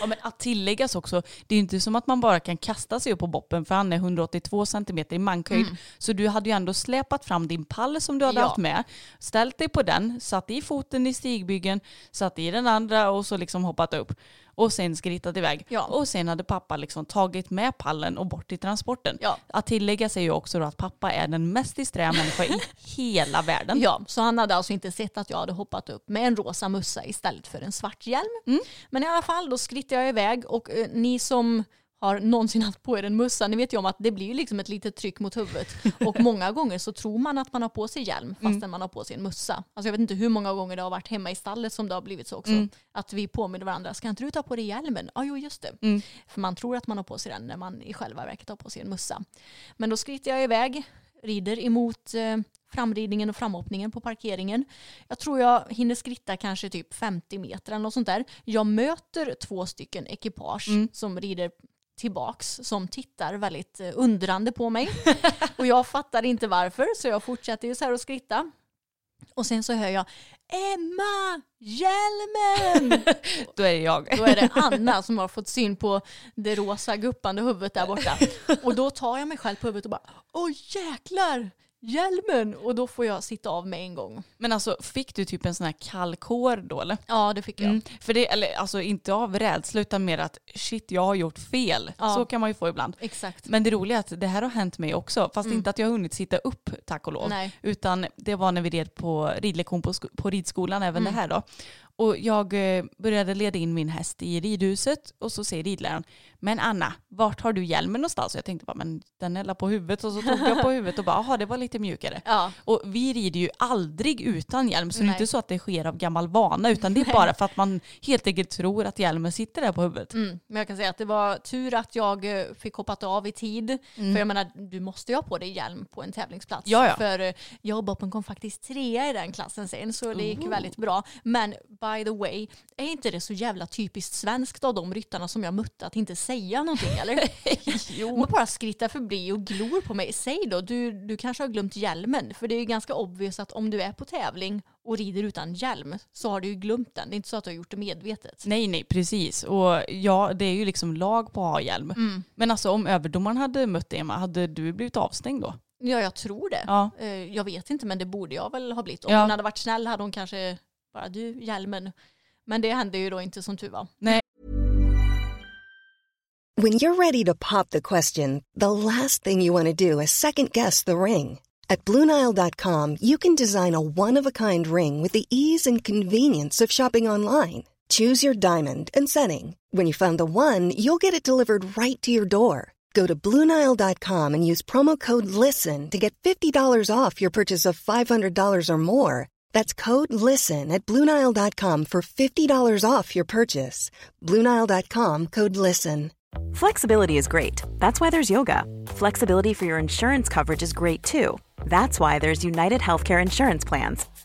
Ja, men att tilläggas också, det är ju inte som att man bara kan kasta sig upp på Boppen för han är hundraåttiotvå centimeter i mankhöjd. Mm. Så du hade ju ändå släpat fram din pall som du hade ja. haft med, ställt dig på den, satt i foten i stigbyggen, satt i den andra och så liksom hoppat upp. Och sen skrittat iväg. Ja. Och sen hade pappa liksom tagit med pallen och bort i transporten. Ja. Att tillägga sig ju också då att pappa är den mest disträa människa i hela världen. Ja, så han hade alltså inte sett att jag hade hoppat upp med en rosa mössa istället för en svart hjälm. Mm. Men i alla fall, då skrittade jag iväg. Och eh, ni som har någonsin haft på er en mössa, ni vet ju om att det blir ju liksom ett litet tryck mot huvudet. Och många gånger så tror man att man har på sig hjälm fastän mm. man har på sig en mössa. Alltså jag vet inte hur många gånger det har varit hemma i stallet som det har blivit så också. Mm. Att vi påminner varandra, ska inte du ta på dig hjälmen? Ja, ah, jo just det. Mm. För man tror att man har på sig den när man i själva verket har på sig en mössa. Men då skrittar jag iväg, rider emot eh, framridningen och framhoppningen på parkeringen. Jag tror jag hinner skritta kanske typ femtio meter eller något sånt där. Jag möter två stycken ekipage mm. som rider tillbaks som tittar väldigt undrande på mig. Och jag fattar inte varför så jag fortsätter ju så här att skritta. Och sen så hör jag Emma, hjälmen! Då är det jag. Då är det Anna som har fått syn på det rosa guppande huvudet där borta. Och då tar jag mig själv på huvudet och bara åh jäklar! Hjälmen! Och då får jag sitta av med en gång. Men alltså, fick du typ en sån här kall kår då, eller? Ja, det fick jag. Mm. För det, eller, alltså inte av rädsla, utan mer att shit, jag har gjort fel. Ja. Så kan man ju få ibland. Exakt. Men det roliga är att det här har hänt mig också. Fast mm. inte att jag har hunnit sitta upp, tack och lov. Nej. Utan det var när vi red på ridlektion på, sk- på ridskolan, även mm. det här då. Och jag började leda in min häst i ridhuset och så säger ridläraren, men Anna, vart har du hjälmen någonstans? Och jag tänkte bara, men den är på huvudet. Och så tog jag på huvudet och bara, aha, det var lite mjukare. Ja. Och vi rider ju aldrig utan hjälm, så Nej. det är inte så att det sker av gammal vana, utan det är bara för att man helt enkelt tror att hjälmen sitter där på huvudet. Mm. Men jag kan säga att det var tur att jag fick hoppat av i tid. Mm. För jag menar, du måste ju ha på dig hjälm på en tävlingsplats. Jaja. För jag och Boppen kom faktiskt trea i den klassen sen, så det gick uh-huh. väldigt bra. Men by the way, är inte det så jävla typiskt svenskt av de ryttarna som jag mötte att inte säga någonting, eller? Jo. Man bara skrittar förbi och glor på mig. Säg då, du, du kanske har glömt hjälmen. För det är ju ganska obvious att om du är på tävling och rider utan hjälm så har du ju glömt den. Det är inte så att du har gjort det medvetet. Nej, nej, precis. Och ja, det är ju liksom lag på att ha hjälm. Mm. Men alltså om överdomaren hade mött Emma, hade du blivit avstängd då? Ja, jag tror det. Ja. Jag vet inte, men det borde jag väl ha blivit. Om ja. hon hade varit snäll hade hon kanske bara, du, hjälmen. Men det hände ju då inte, som tur var. Nej. When you're ready to pop the question, the last thing you want to do is second guess the ring. At Blue Nile dot com, you can design a one-of-a-kind ring with the ease and convenience of shopping online. Choose your diamond and setting. When you find the one, you'll get it delivered right to your door. Go to Blue Nile dot com and use promo code LISTEN to get fifty dollars off your purchase of five hundred dollars or more. That's code LISTEN at Blue Nile dot com for fifty dollars off your purchase. Blue Nile dot com, code LISTEN. Flexibility is great. That's why there's yoga. Flexibility for your insurance coverage is great too. That's why there's United Healthcare Insurance Plans.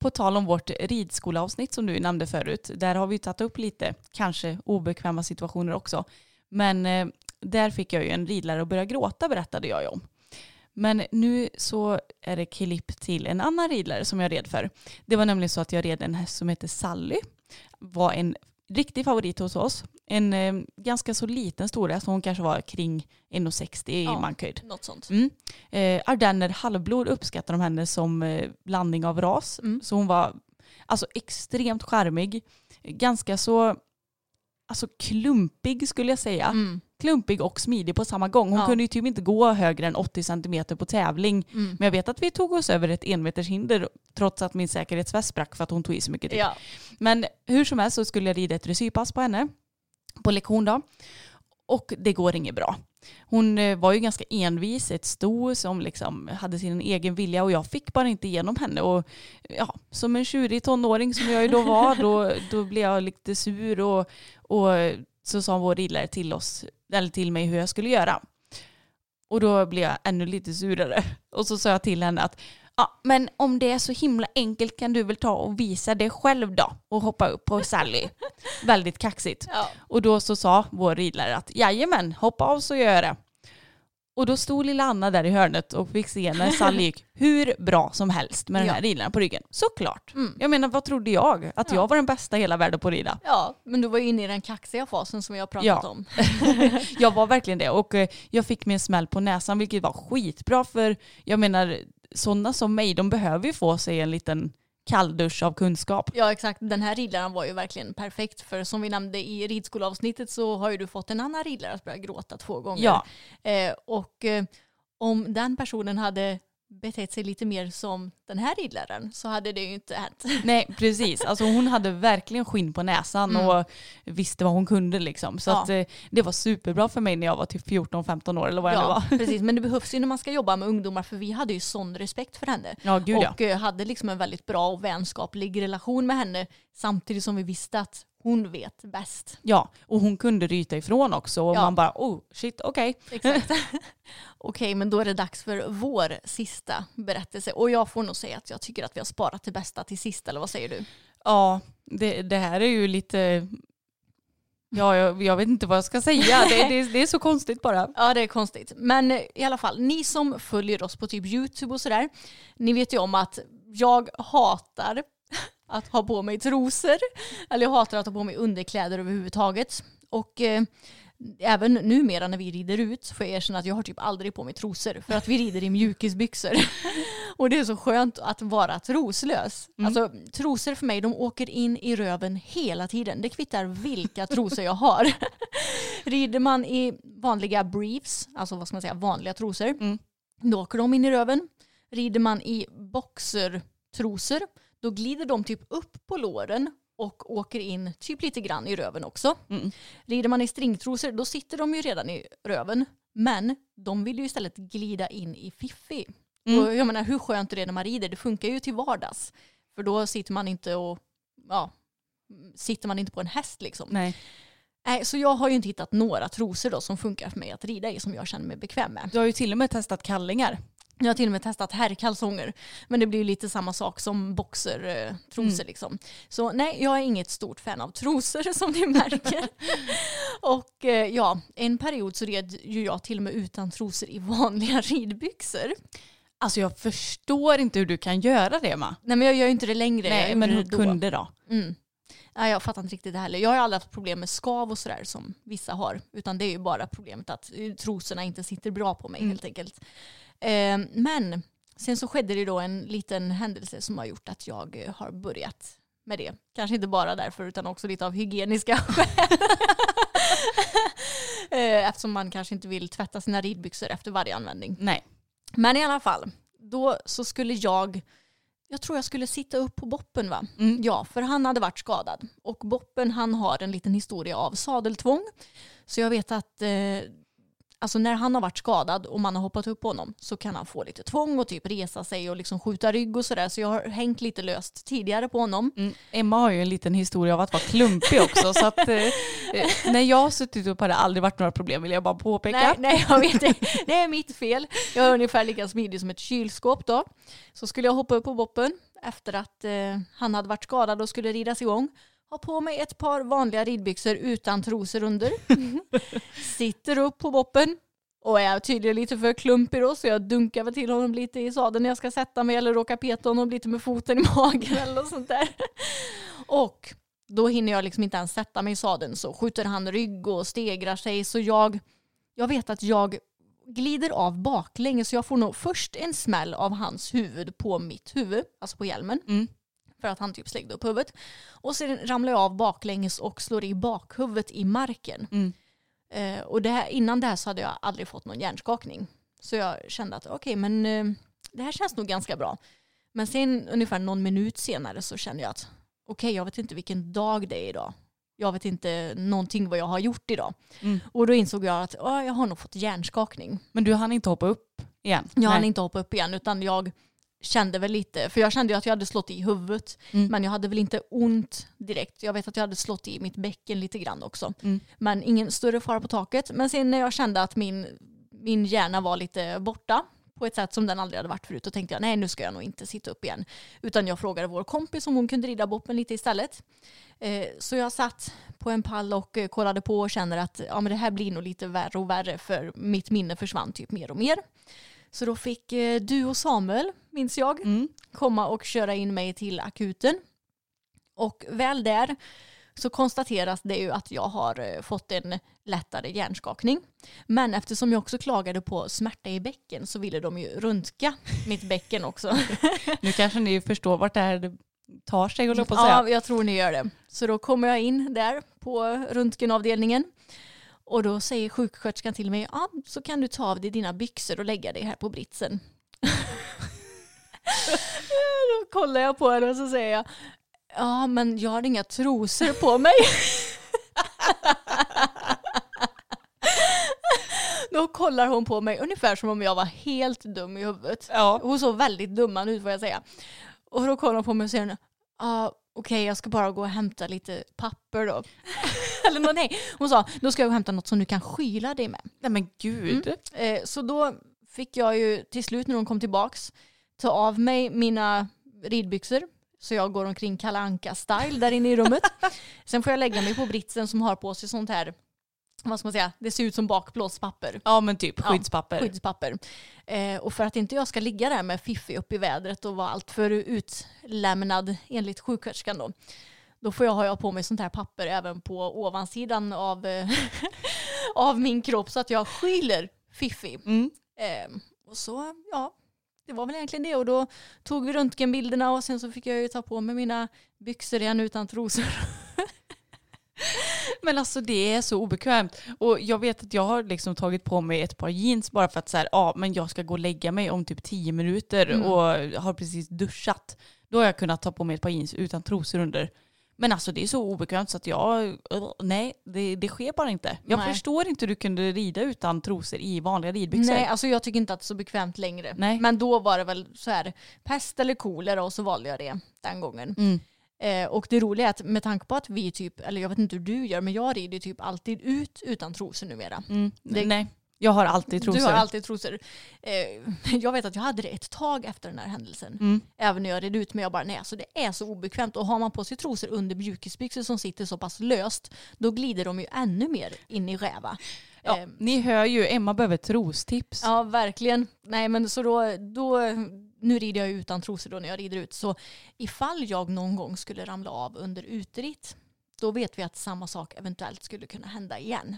På tal om vårt ridskolavsnitt som du nämnde förut, där har vi tagit upp lite kanske obekväma situationer också. Men eh, där fick jag ju en ridlärare att börja gråta, berättade jag ju om. Men nu så är det klipp till en annan ridlärare som jag red för. Det var nämligen så att jag red en häst som heter Sally. Var en riktig favorit hos oss. En eh, ganska så liten stor häst, hon kanske var kring en sextio i ja, mankhöjd. Något sånt. Mm. Eh, Ardenner halvblod uppskattar de henne som eh, blandning av ras. Mm. Så hon var alltså extremt charmig. Ganska så alltså klumpig skulle jag säga. Mm. Klumpig och smidig på samma gång. Hon ja. kunde ju typ inte gå högre än åttio centimeter på tävling. Mm. Men jag vet att vi tog oss över ett enmetershinder trots att min säkerhetsväst sprack för att hon tog i så mycket tid. Ja. Men hur som helst så skulle jag rida ett dressyrpass på henne. På lektion då. Och det går inget bra. Hon var ju ganska envis, ett sto som liksom hade sin egen vilja och jag fick bara inte igenom henne. Och ja, som en tjurig tonåring som jag ju då var, då, då blev jag lite sur och, och så sa vår ridlärare till oss, eller till mig hur jag skulle göra. Och då blev jag ännu lite surare. Och så sa jag till henne att ja, men om det är så himla enkelt kan du väl ta och visa det själv då och hoppa upp på Sally. Väldigt kaxigt. Ja. Och då så sa vår ridlärare att jajamän, hoppa av så gör det. Och då stod lilla Anna där i hörnet och fick se när Sally gick hur bra som helst med den här ja. ridläraren på ryggen. Såklart. Mm. Jag menar, vad trodde jag? Att ja. jag var den bästa i hela världen på att rida. Ja, men du var ju inne i den kaxiga fasen som jag pratat ja. om. Jag var verkligen det och jag fick mig en smäll på näsan vilket var skitbra för jag menar sådana som mig, de behöver ju få sig en liten kalldusch av kunskap. Ja, exakt. Den här ridläraren var ju verkligen perfekt. För som vi nämnde i ridskolavsnittet så har ju du fått en annan ridlärare att börja gråta två gånger. Ja. Eh, och eh, om den personen hade betett sig lite mer som den här ridläraren så hade det ju inte hänt. Nej, precis. Alltså hon hade verkligen skinn på näsan mm. och visste vad hon kunde liksom. Så ja. att, eh, det var superbra för mig när jag var typ fjorton femton år eller vad jag ja, nu var. Precis, men det behövs ju när man ska jobba med ungdomar för vi hade ju sån respekt för henne. Ja, gud ja. Och eh, hade liksom en väldigt bra och vänskaplig relation med henne samtidigt som vi visste att hon vet bäst. Ja, och hon kunde ryta ifrån också. Och ja. man bara, oh shit, okej. Okay. Exakt. Okej, okay, men då är det dags för vår sista berättelse. Och jag får nog säga att jag tycker att vi har sparat det bästa till sist. Eller vad säger du? Ja, det, det här är ju lite... Ja, jag, jag vet inte vad jag ska säga. Det, det, det är så konstigt bara. Ja, det är konstigt. Men i alla fall, ni som följer oss på typ YouTube och sådär. Ni vet ju om att jag hatar... att ha på mig trosor. Eller jag hatar att ha på mig underkläder överhuvudtaget. Och eh, även numera när vi rider ut får jag erkänna att jag har typ aldrig på mig trosor. För att vi rider i mjukisbyxor. Och det är så skönt att vara troslös. Mm. Alltså trosor för mig, de åker in i röven hela tiden. Det kvittar vilka trosor jag har. Rider man i vanliga briefs, alltså vad ska man säga, vanliga trosor. Mm. Då åker de in i röven. Rider man i boxertrosor. Då glider de typ upp på låren och åker in typ lite grann i röven också. Mm. Rider man i stringtrosor, då sitter de ju redan i röven. Men de vill ju istället glida in i fiffi. Mm. Och jag menar, hur skönt är det när man rider? Det funkar ju till vardags. För då sitter man inte och ja, sitter man inte på en häst liksom. Nej. Nej, så jag har ju inte hittat några trosor då som funkar för mig att rida i som jag känner mig bekväm med. Du har ju till och med testat kallingar. Jag har till och med testat herrkalsonger. Men det blir ju lite samma sak som boxertrosor mm. liksom. Så nej, jag är inget stort fan av trosor som ni märker. Och ja, en period så red ju jag till och med utan trosor i vanliga ridbyxor. Alltså jag förstår inte hur du kan göra det, Ma. Nej, men jag gör ju inte det längre. Nej, men du då. kunde då. Mm. Nej, jag fattar inte riktigt det heller. Jag har aldrig haft problem med skav och sådär som vissa har. Utan det är ju bara problemet att trosorna inte sitter bra på mig mm. helt enkelt. Eh, men sen så skedde det då en liten händelse som har gjort att jag har börjat med det. Kanske inte bara därför utan också lite av hygieniska skäl. eh, eftersom man kanske inte vill tvätta sina ridbyxor efter varje användning. Nej. Men i alla fall, då så skulle jag... Jag tror jag skulle sitta upp på Boppen, va? Mm. Ja, för han hade varit skadad. Och Boppen, han har en liten historia av sadeltvång. Så jag vet att eh, alltså när han har varit skadad och man har hoppat upp på honom så kan han få lite tvång och typ resa sig och liksom skjuta rygg och sådär. Så jag har hängt lite löst tidigare på honom. Mm. Emma har ju en liten historia av att vara klumpig också. Så att eh, när jag har suttit upp har det aldrig varit några problem, vill jag bara påpeka. Nej, nej jag vet inte. Det är mitt fel. Jag är ungefär lika smidig som ett kylskåp då. Så skulle jag hoppa upp på Boppen efter att eh, han hade varit skadad och skulle ridas igång. Har på mig ett par vanliga ridbyxor utan trosor under. Sitter upp på Boppen. Och är tydligen lite för klumpig då. Så jag dunkar väl till honom lite i sadeln när jag ska sätta mig. Eller råkar peta honom lite med foten i magen eller sånt där. Och då hinner jag liksom inte ens sätta mig i sadeln. Så skjuter han rygg och stegrar sig. Så jag, jag vet att jag glider av baklänges. Så jag får nog först en smäll av hans huvud på mitt huvud. Alltså på hjälmen. Mm. För att han typ släggde upp huvudet. Och sen ramlar jag av baklänges och slår i bakhuvudet i marken. Mm. Eh, och det här, innan det här så hade jag aldrig fått någon hjärnskakning. Så jag kände att okej, okay, men eh, det här känns nog ganska bra. Men sen ungefär någon minut senare så kände jag att okej, okay, jag vet inte vilken dag det är idag. Jag vet inte någonting vad jag har gjort idag. Mm. Och då insåg jag att oh, jag har nog fått hjärnskakning. Men du hann inte hoppa upp igen? Jag hann inte hoppa upp igen utan jag... kände väl lite, för jag kände ju att jag hade slått i huvudet, mm. men jag hade väl inte ont direkt. Jag vet att jag hade slått i mitt bäcken lite grann också. Mm. Men ingen större fara på taket. Men sen när jag kände att min, min hjärna var lite borta på ett sätt som den aldrig hade varit förut, då tänkte jag, nej nu ska jag nog inte sitta upp igen. Utan jag frågade vår kompis om hon kunde rida Boppen lite istället. Eh, så jag satt på en pall och eh, kollade på och kände att ja, men det här blir nog lite värre och värre, för mitt minne försvann typ mer och mer. Så då fick eh, du och Samuel, minns jag, mm. komma och köra in mig till akuten. Och väl där så konstateras det ju att jag har eh, fått en lättare hjärnskakning. Men eftersom jag också klagade på smärta i bäcken så ville de ju röntga mitt bäcken också. Nu kanske ni förstår vart det här tar sig, håller jag på att säga. Ja, jag tror ni gör det. Så då kommer jag in där på röntgenavdelningen. Och då säger sjuksköterskan till mig, ja, så kan du ta av dig dina byxor och lägga dig här på britsen. Då kollar jag på henne och så säger jag, ja, men jag har inga trosor på mig. Då kollar hon på mig ungefär som om jag var helt dum i huvudet. Ja. Hon såg väldigt dumman ut, får jag säga. Och då kollar hon på mig och säger, ja, okej, jag ska bara gå och hämta lite papper då. Eller någon, nej. Hon sa, då ska jag hämta något som du kan skyla dig med. Nej men gud. Mm. Eh, så då fick jag ju till slut när hon kom tillbaks ta av mig mina ridbyxor. Så jag går omkring Kalle Anka-style där inne i rummet. Sen får jag lägga mig på britsen som har på sig sånt här, vad ska man säga, det ser ut som bakblåspapper. Ja men typ skyddspapper. Ja, skyddspapper. Eh, och för att inte jag ska ligga där med fiffi upp i vädret och vara allt för utlämnad enligt sjuksköterskan då. Då får jag ha på mig sånt här papper även på ovansidan av, av min kropp så att jag skyller fiffi. Mm. Eh, och så, ja, det var väl egentligen det. Och då tog vi röntgenbilderna och sen så fick jag ju ta på mig mina byxor igen utan trosor. Men alltså det är så obekvämt. Och jag vet att jag har liksom tagit på mig ett par jeans bara för att så här, ja, men jag ska gå och lägga mig om typ tio minuter mm. och har precis duschat. Då har jag kunnat ta på mig ett par jeans utan trosor under. Men alltså det är så obekvämt så att jag, nej, det, det sker bara inte. Jag nej. förstår inte hur du kunde rida utan trosor i vanliga ridbyxor. Nej, alltså jag tycker inte att det är så bekvämt längre. Nej. Men då var det väl så här, pest eller kolera och så valde jag det den gången. Mm. Eh, och det roliga är att med tanke på att vi typ, eller jag vet inte hur du gör, men jag rider typ alltid ut utan trosor numera. Mm. Det, nej. Jag har alltid trosor. Du har alltid trosor. Eh, jag vet att jag hade det ett tag efter den här händelsen. Mm. Även när jag redde ut mig. Jag bara, nej, alltså det är så obekvämt. Och har man på sig trosor under mjukisbyxor som sitter så pass löst, då glider de ju ännu mer in i räva. Ja, eh, ni hör ju, Emma behöver trostips. Ja, verkligen. Nej, men så då, då, nu rider jag utan trosor då när jag rider ut. Så ifall jag någon gång skulle ramla av under utritt, då vet vi att samma sak eventuellt skulle kunna hända igen.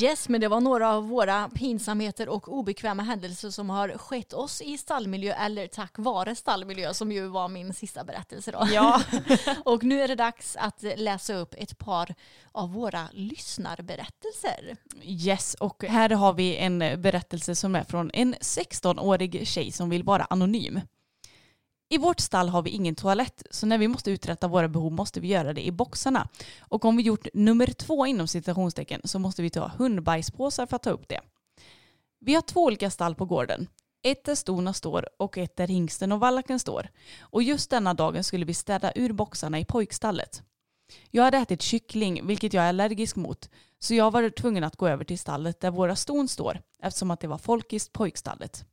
Yes, men det var några av våra pinsamheter och obekväma händelser som har skett oss i stallmiljö eller tack vare stallmiljö, som ju var min sista berättelse då. Ja. Och nu är det dags att läsa upp ett par av våra lyssnarberättelser. Yes, och här har vi en berättelse som är från en sexton-årig tjej som vill vara anonym. I vårt stall har vi ingen toalett, så när vi måste uträtta våra behov måste vi göra det i boxarna. Och om vi gjort nummer två inom citationstecken så måste vi ta hundbajspåsar för att ta upp det. Vi har två olika stall på gården. Ett där storna står och ett där hingsten och vallaken står. Och just denna dagen skulle vi städa ur boxarna i pojkstallet. Jag hade ätit kyckling, vilket jag är allergisk mot, så jag var tvungen att gå över till stallet där våra ston står, eftersom att det var folkiskt pojkstallet.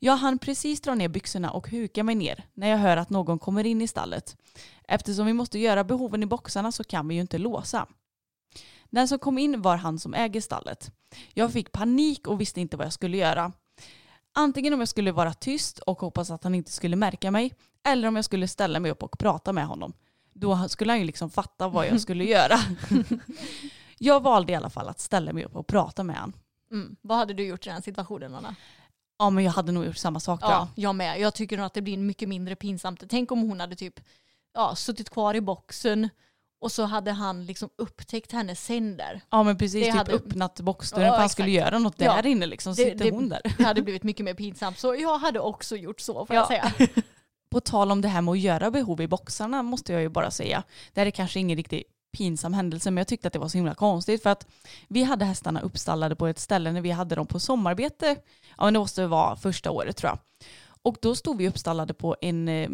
Jag hann precis dra ner byxorna och huka mig ner när jag hör att någon kommer in i stallet. Eftersom vi måste göra behoven i boxarna så kan vi ju inte låsa. Den som kom in var han som äger stallet. Jag fick panik och visste inte vad jag skulle göra. Antingen om jag skulle vara tyst och hoppas att han inte skulle märka mig, eller om jag skulle ställa mig upp och prata med honom. Då skulle han ju liksom fatta vad jag skulle göra. Jag valde i alla fall att ställa mig upp och prata med honom. Mm. Vad hade du gjort i den situationen, Anna? Ja, men jag hade nog gjort samma sak. Ja, jag med. Jag tycker nog att det blir mycket mindre pinsamt. Tänk om hon hade typ ja, suttit kvar i boxen och så hade han liksom upptäckt henne sen där. Ja, men precis. Det typ hade öppnat boxdörren ja, för han exakt. Skulle göra något där ja. Inne liksom. Så det, sitter det, hon där. Det hade blivit mycket mer pinsamt. Så jag hade också gjort så, får ja. Jag säga. På tal om det här med att göra behov i boxarna måste jag ju bara säga. Det här är kanske ingen riktig pinsam händelse, men jag tyckte att det var så himla konstigt för att vi hade hästarna uppstallade på ett ställe när vi hade dem på sommarbete. Ja, men det måste vara första året tror jag. Och då stod vi uppstallade på en eh,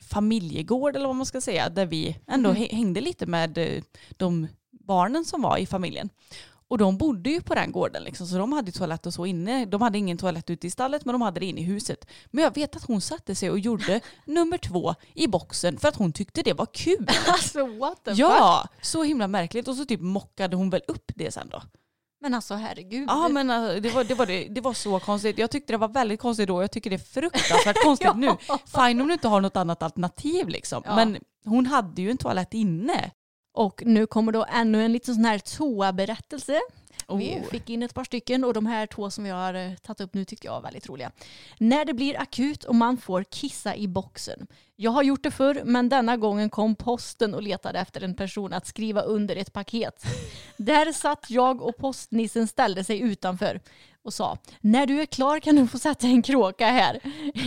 familjegård eller vad man ska säga, där vi ändå mm. hängde lite med eh, de barnen som var i familjen. Och de bodde ju på den gården liksom, så de hade toalett och så inne. De hade ingen toalett ute i stallet, men de hade det inne i huset. Men jag vet att hon satte sig och gjorde nummer två i boxen för att hon tyckte det var kul. Alltså what the fuck? Ja, så himla märkligt. Och så typ mockade hon väl upp det sen då. Men alltså herregud. Ja, men alltså, det, var, det, var, det var så konstigt. Jag tyckte det var väldigt konstigt då. Jag tycker det är fruktansvärt konstigt nu. Fine om du inte har något annat alternativ liksom. Ja. Men hon hade ju en toalett inne. Och nu kommer då ännu en liten sån här toa-berättelse. Oh. Vi fick in ett par stycken och de här två som jag har tagit upp nu tyckte jag var väldigt roliga. När det blir akut och man får kissa i boxen. Jag har gjort det förr, men denna gången kom posten och letade efter en person att skriva under ett paket. Där satt jag och postnissen ställde sig utanför och sa, när du är klar kan du få sätta en kråka här.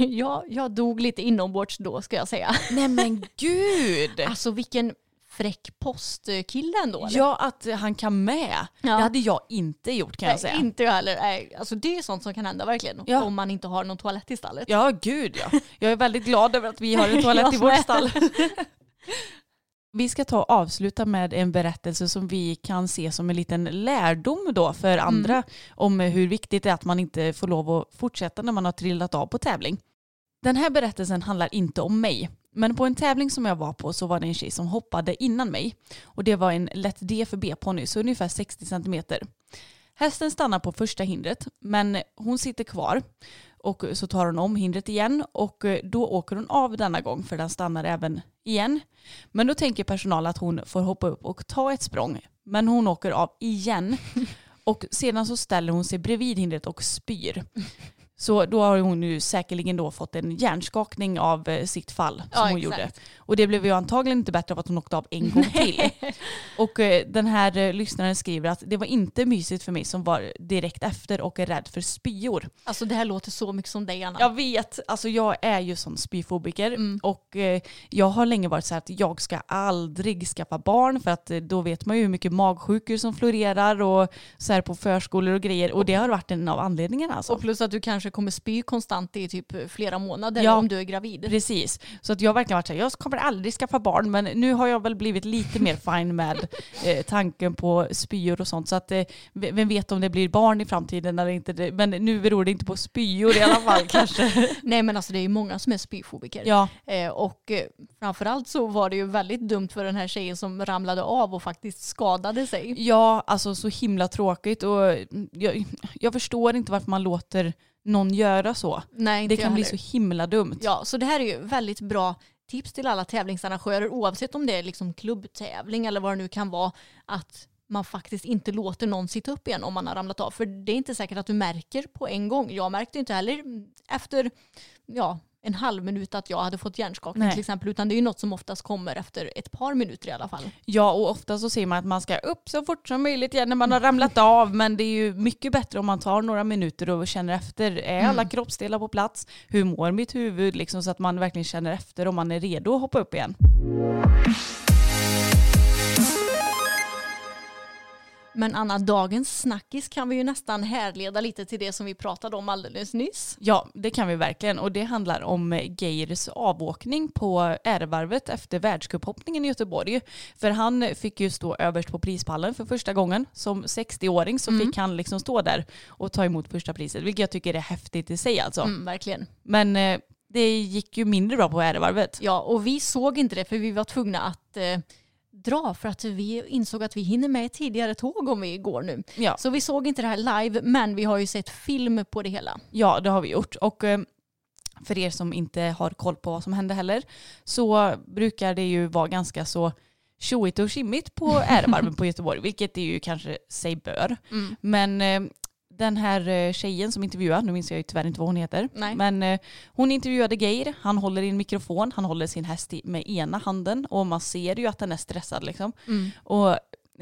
Ja, jag dog lite inombords då ska jag säga. Nej men gud! Alltså vilken... fräck postkillen då? Eller? Ja, att han kan med. Ja. Det hade jag inte gjort kan nej, jag säga. Inte jag heller. Nej, alltså det är sånt som kan hända verkligen. Ja. Om man inte har någon toalett i stallet. Ja, gud ja. Jag är väldigt glad över att vi har en toalett i vårt stall. Vi ska ta och avsluta med en berättelse som vi kan se som en liten lärdom då för andra mm. om hur viktigt det är att man inte får lov att fortsätta när man har trillat av på tävling. Den här berättelsen handlar inte om mig. Men på en tävling som jag var på så var det en tjej som hoppade innan mig. Och det var en lätt D för B-ponny, så ungefär sextio centimeter. Hästen stannar på första hindret, men hon sitter kvar. Och så tar hon om hindret igen och då åker hon av denna gång för den stannar även igen. Men då tänker personalen att hon får hoppa upp och ta ett språng. Men hon åker av igen och sedan så ställer hon sig bredvid hindret och spyr. Så då har hon ju säkerligen då fått en hjärnskakning av sitt fall som ja, hon exakt. Gjorde. Och det blev ju antagligen inte bättre av att hon åkte av en gång till. Och den här lyssnaren skriver att det var inte mysigt för mig som var direkt efter och är rädd för spyor. Alltså det här låter så mycket som dig, Anna. Jag vet, alltså jag är ju sån spyfobiker. Mm. Och jag har länge varit så här att jag ska aldrig skaffa barn. För att då vet man ju hur mycket magsjukor som florerar och så här på förskolor och grejer. Och det har varit en av anledningarna. Alltså. Och plus att du kanske kanske kommer spy konstant i typ flera månader ja, om du är gravid. Precis. Så att jag verkligen varit så här, jag kommer aldrig skaffa barn, men nu har jag väl blivit lite mer fine med eh, tanken på spyor och sånt. Så att eh, vem vet om det blir barn i framtiden eller inte. Det, men nu beror det inte på spyor i alla fall kanske. Nej, men alltså det är ju många som är spyfobiker. Ja. Eh, och eh, framförallt så var det ju väldigt dumt för den här tjejen som ramlade av och faktiskt skadade sig. Ja, alltså så himla tråkigt. Och jag, jag förstår inte varför man låter någon göra så. Nej, det kan bli så himla dumt. Ja, så det här är ju väldigt bra tips till alla tävlingsarrangörer, oavsett om det är liksom klubbtävling eller vad det nu kan vara, att man faktiskt inte låter någon sitta upp igen om man har ramlat av. För det är inte säkert att du märker på en gång. Jag märkte inte heller efter ja, en halv minut att jag hade fått hjärnskakning till exempel. Utan det är ju något som oftast kommer efter ett par minuter i alla fall. Ja, och ofta så ser man att man ska upp så fort som möjligt igen när man har ramlat av. Men det är ju mycket bättre om man tar några minuter och känner efter. Är alla mm. kroppsdelar på plats? Hur mår mitt huvud? Liksom, så att man verkligen känner efter om man är redo att hoppa upp igen. Men Anna, dagens snackis kan vi ju nästan härleda lite till det som vi pratade om alldeles nyss. Ja, det kan vi verkligen. Och det handlar om Geirs avåkning på R-varvet efter världscuphoppningen i Göteborg. För han fick ju stå överst på prispallen för första gången. Som sextioåring så mm. fick han liksom stå där och ta emot första priset. Vilket jag tycker är häftigt i sig alltså. Mm, verkligen. Men eh, det gick ju mindre bra på R-varvet. Ja, och vi såg inte det för vi var tvungna att... Eh, dra för att vi insåg att vi hinner med ett tidigare tåg om vi går nu. Ja. Så vi såg inte det här live, men vi har ju sett film på det hela. Ja, det har vi gjort. Och för er som inte har koll på vad som hände heller så brukar det ju vara ganska så tjoigt och kimmigt på R-varven på Göteborg, vilket det ju kanske sig bör. Mm. Men den här tjejen som intervjuar, nu minns jag ju tyvärr inte vad hon heter. Nej. Men eh, hon intervjuade Geir, han håller i en mikrofon, han håller sin häst med ena handen och man ser ju att den är stressad liksom. Mm. Och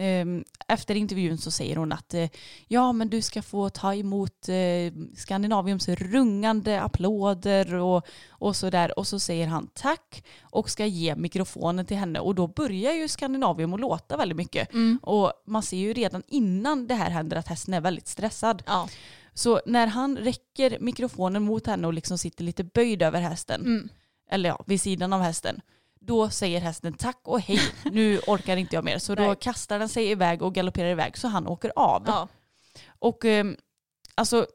eh, efter intervjun så säger hon att eh, ja men du ska få ta emot eh, Skandinaviums rungande applåder och, och sådär. Och så säger han tack och ska ge mikrofonen till henne och då börjar ju Skandinavium att låta väldigt mycket. Mm. Och man ser ju redan innan det här händer att hästen är väldigt stressad. Ja. Så när han räcker mikrofonen mot henne och liksom sitter lite böjd över hästen, mm. eller ja, vid sidan av hästen, då säger hästen tack och hej, nu orkar inte jag mer. Så då kastar den sig iväg och galopperar iväg så han åker av. Ja. Och eh, alltså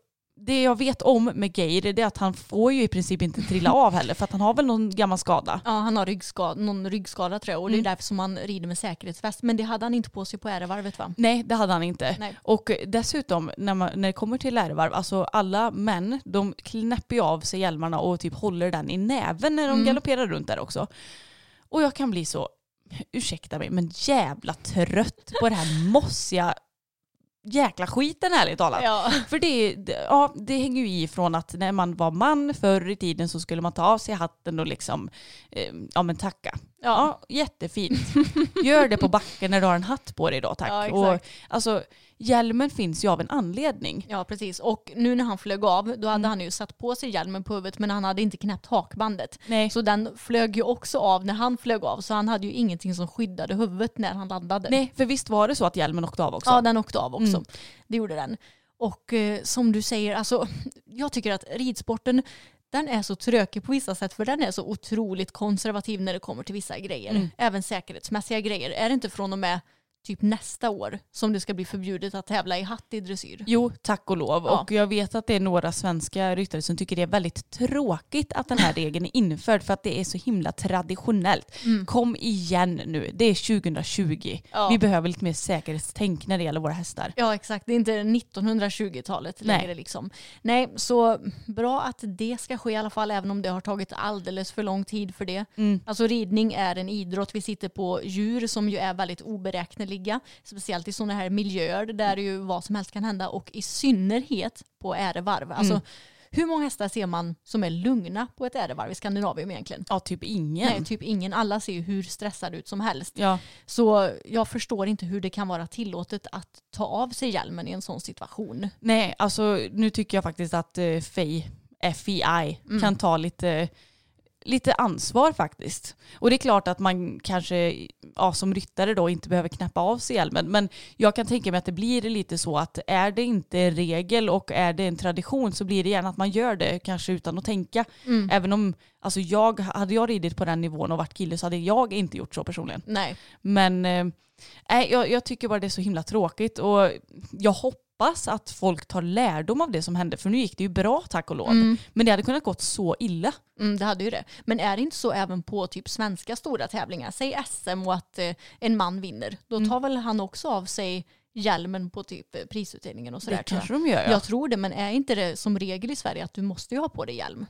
det jag vet om med Geir är att han får ju i princip inte trilla av heller för att han har väl någon gammal skada. Ja, han har ryggskada, någon ryggskada tror jag och det är mm. därför som han rider med säkerhetsväst. Men det hade han inte på sig på R-varvet va? Nej, det hade han inte. Nej. Och dessutom när, man, när det kommer till R-varv, alltså alla män de knäpper ju av sig hjälmarna och typ håller den i näven när de mm. galopperar runt där också. Och jag kan bli så, ursäkta mig, men jävla trött på det här mossiga jäkla skiten ärligt talat. Ja. För det, ja, det hänger ju i från att när man var man förr i tiden så skulle man ta av sig hatten och liksom eh, ja men tacka. Ja, jättefint. Gör det på backen när du har en hatt på dig idag, tack. Ja, och, alltså, hjälmen finns ju av en anledning. Ja, precis. Och nu när han flög av, då hade mm. han ju satt på sig hjälmen på huvudet men han hade inte knäppt hakbandet. Nej. Så den flög ju också av när han flög av så han hade ju ingenting som skyddade huvudet när han landade. Nej, för visst var det så att hjälmen åkte av också? Ja, den åkte av också. Mm. Det gjorde den. Och eh, som du säger, alltså, jag tycker att ridsporten den är så trökig på vissa sätt för den är så otroligt konservativ när det kommer till vissa grejer. Mm. Även säkerhetsmässiga grejer. Är det inte från och med typ nästa år som det ska bli förbjudet att tävla i hatt i dressyr? Jo, tack och lov. Ja. Och jag vet att det är några svenska ryttare som tycker det är väldigt tråkigt att den här regeln är införd för att det är så himla traditionellt. Mm. Kom igen nu, det är tjugohundratjugo. Ja. Vi behöver lite mer säkerhetstänk när det gäller våra hästar. Ja, exakt. Det är inte nittonhundratjugotalet längre. Nej. Liksom. Nej, så bra att det ska ske i alla fall även om det har tagit alldeles för lång tid för det. Mm. Alltså ridning är en idrott. Vi sitter på djur som ju är väldigt oberäkneliga. Ligga, speciellt i sådana här miljöer där ju vad som helst kan hända och i synnerhet på ärevarv. Alltså, mm. hur många hästar ser man som är lugna på ett ärevarv i Skandinavium egentligen? Ja, typ ingen. Nej, typ ingen. Alla ser ju hur stressade ut som helst. Ja. Så jag förstår inte hur det kan vara tillåtet att ta av sig hjälmen i en sån situation. Nej, alltså nu tycker jag faktiskt att eh, F E I mm. kan ta lite... lite ansvar faktiskt. Och det är klart att man kanske ja, som ryttare då inte behöver knäppa av sig hjälmen. Men jag kan tänka mig att det blir lite så att är det inte regel och är det en tradition så blir det gärna att man gör det kanske utan att tänka. Mm. Även om alltså jag, hade jag ridit på den nivån och varit kille så hade jag inte gjort så personligen. Nej. Men äh, jag, jag tycker bara det är så himla tråkigt och jag hoppas att folk tar lärdom av det som hände. För nu gick det ju bra, tack och lov. Mm. Men det hade kunnat gått så illa. Mm, det hade ju det. Men är det inte så även på typ svenska stora tävlingar? Säg S M och att eh, en man vinner. Då tar mm. väl han också av sig hjälmen på typ prisutdelningen och sådär. Det kanske de gör, ja. Jag tror det, men är inte det som regel i Sverige att du måste ju ha på dig hjälm?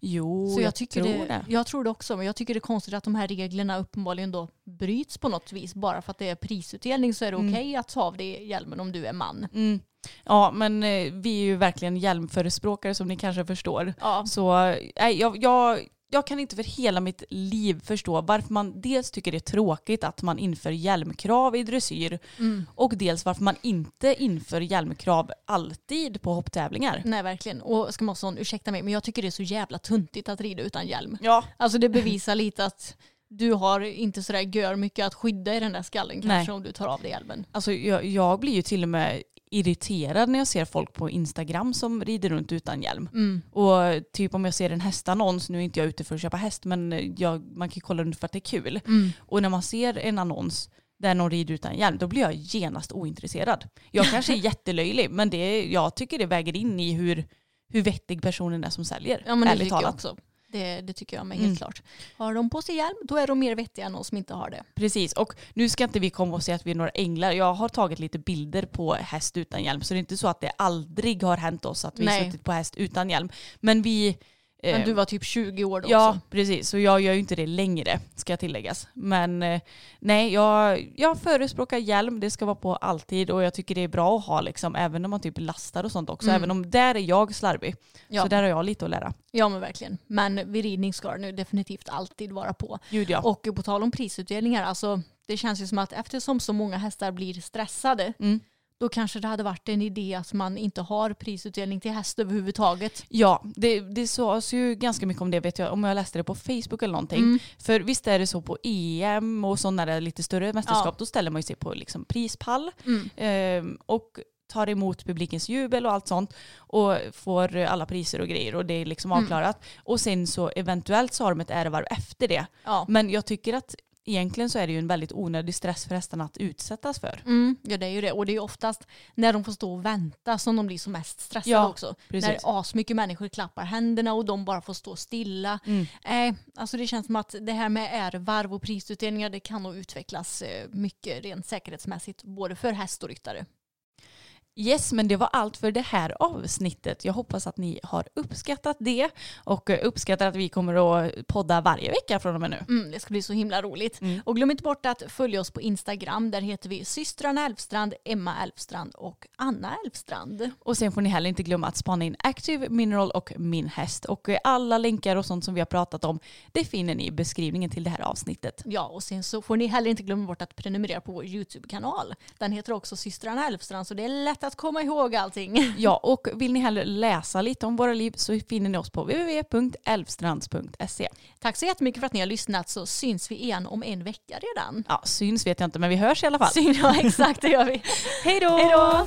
Jo, så jag, jag tycker tror det, det. Jag tror det också, men jag tycker det är konstigt att de här reglerna uppenbarligen då bryts på något vis. Bara för att det är prisutdelning så är det mm. okej att ta av dig hjälmen om du är man. Mm. Ja, men eh, vi är ju verkligen hjälmförespråkare som ni kanske förstår. Ja. Så eh, jag, jag, jag kan inte för hela mitt liv förstå varför man dels tycker det är tråkigt att man inför hjälmkrav i dressyr mm. och dels varför man inte inför hjälmkrav alltid på hopptävlingar. Nej, verkligen. Och ska man sån, ursäkta mig, men jag tycker det är så jävla tuntigt att rida utan hjälm. Ja. Alltså det bevisar lite att du har inte så där gör mycket att skydda i den där skallen kanske. Nej. Om du tar av dig hjälmen. Alltså jag, jag blir ju till och med irriterad när jag ser folk på Instagram som rider runt utan hjälm. Mm. Och typ om jag ser en hästannons, nu är inte jag ute för att köpa häst, men jag, man kan ju kolla runt för att det är kul. Mm. Och när man ser en annons där någon rider utan hjälm, då blir jag genast ointresserad. Jag kanske är jättelöjlig, men det, jag tycker det väger in i hur, hur vettig personen är som säljer. Ja, men det tycker jag också. Det, det tycker jag med, helt mm. klart. Har de på sig hjälm, då är de mer vettiga än de som inte har det. Precis, och nu ska inte vi komma och säga att vi är några änglar. Jag har tagit lite bilder på häst utan hjälm. Så det är inte så att det aldrig har hänt oss att vi Nej. suttit på häst utan hjälm. Men vi... Men du var typ tjugo år då ja, också. Ja, precis. Så jag gör ju inte det längre, ska jag tilläggas. Men nej, jag, jag förespråkar hjälm. Det ska vara på alltid. Och jag tycker det är bra att ha, liksom, även om man typ lastar och sånt också. Mm. Även om där är jag slarvig. Ja. Så där har jag lite att lära. Ja, men verkligen. Men vid ridning ska det nu definitivt alltid vara på. Gud, ja. Och på tal om prisutdelningar, alltså, det känns ju som att eftersom så många hästar blir stressade... Mm. Då kanske det hade varit en idé att man inte har prisutdelning till häst överhuvudtaget. Ja, det, det sås ju ganska mycket om det, vet jag, om jag läste det på Facebook eller någonting. Mm. För visst är det så på E M och sådana där lite större mästerskap, ja. Då ställer man ju sig på liksom prispall mm. ehm, och tar emot publikens jubel och allt sånt och får alla priser och grejer och det är liksom avklarat. Mm. Och sen så eventuellt så har de ett R-varv efter det. Ja. Men jag tycker att egentligen så är det ju en väldigt onödig stress för hästarna att utsättas för. Mm, ja, det är ju det. Och det är ju oftast när de får stå och vänta som de blir som mest stressade ja, också. Precis. När asmycket människor klappar händerna och de bara får stå stilla. Mm. Eh, alltså det känns som att det här med ärvarv och prisutdelningar, det kan nog utvecklas mycket rent säkerhetsmässigt både för häst och ryttare. Yes, men det var allt för det här avsnittet. Jag hoppas att ni har uppskattat det och uppskattar att vi kommer att podda varje vecka från och med nu. Mm, det ska bli så himla roligt. Mm. Och glöm inte bort att följa oss på Instagram. Där heter vi Systrarna Elvstrand, Emma Elvstrand och Anna Elvstrand. Och sen får ni heller inte glömma att spana in Active Mineral och Min Häst. Och alla länkar och sånt som vi har pratat om, det finner ni i beskrivningen till det här avsnittet. Ja, och sen så får ni heller inte glömma bort att prenumerera på vår YouTube-kanal. Den heter också Systrarna Elvstrand, så det är lätt att komma ihåg allting. Ja, och vill ni hellre läsa lite om våra liv så finner ni oss på w w w punkt elvstrands punkt s e. Tack så jättemycket för att ni har lyssnat, så syns vi igen om en vecka redan. Ja, syns vet jag inte, men vi hörs i alla fall. Syns, ja, exakt, det gör vi. Hej då! Hej då!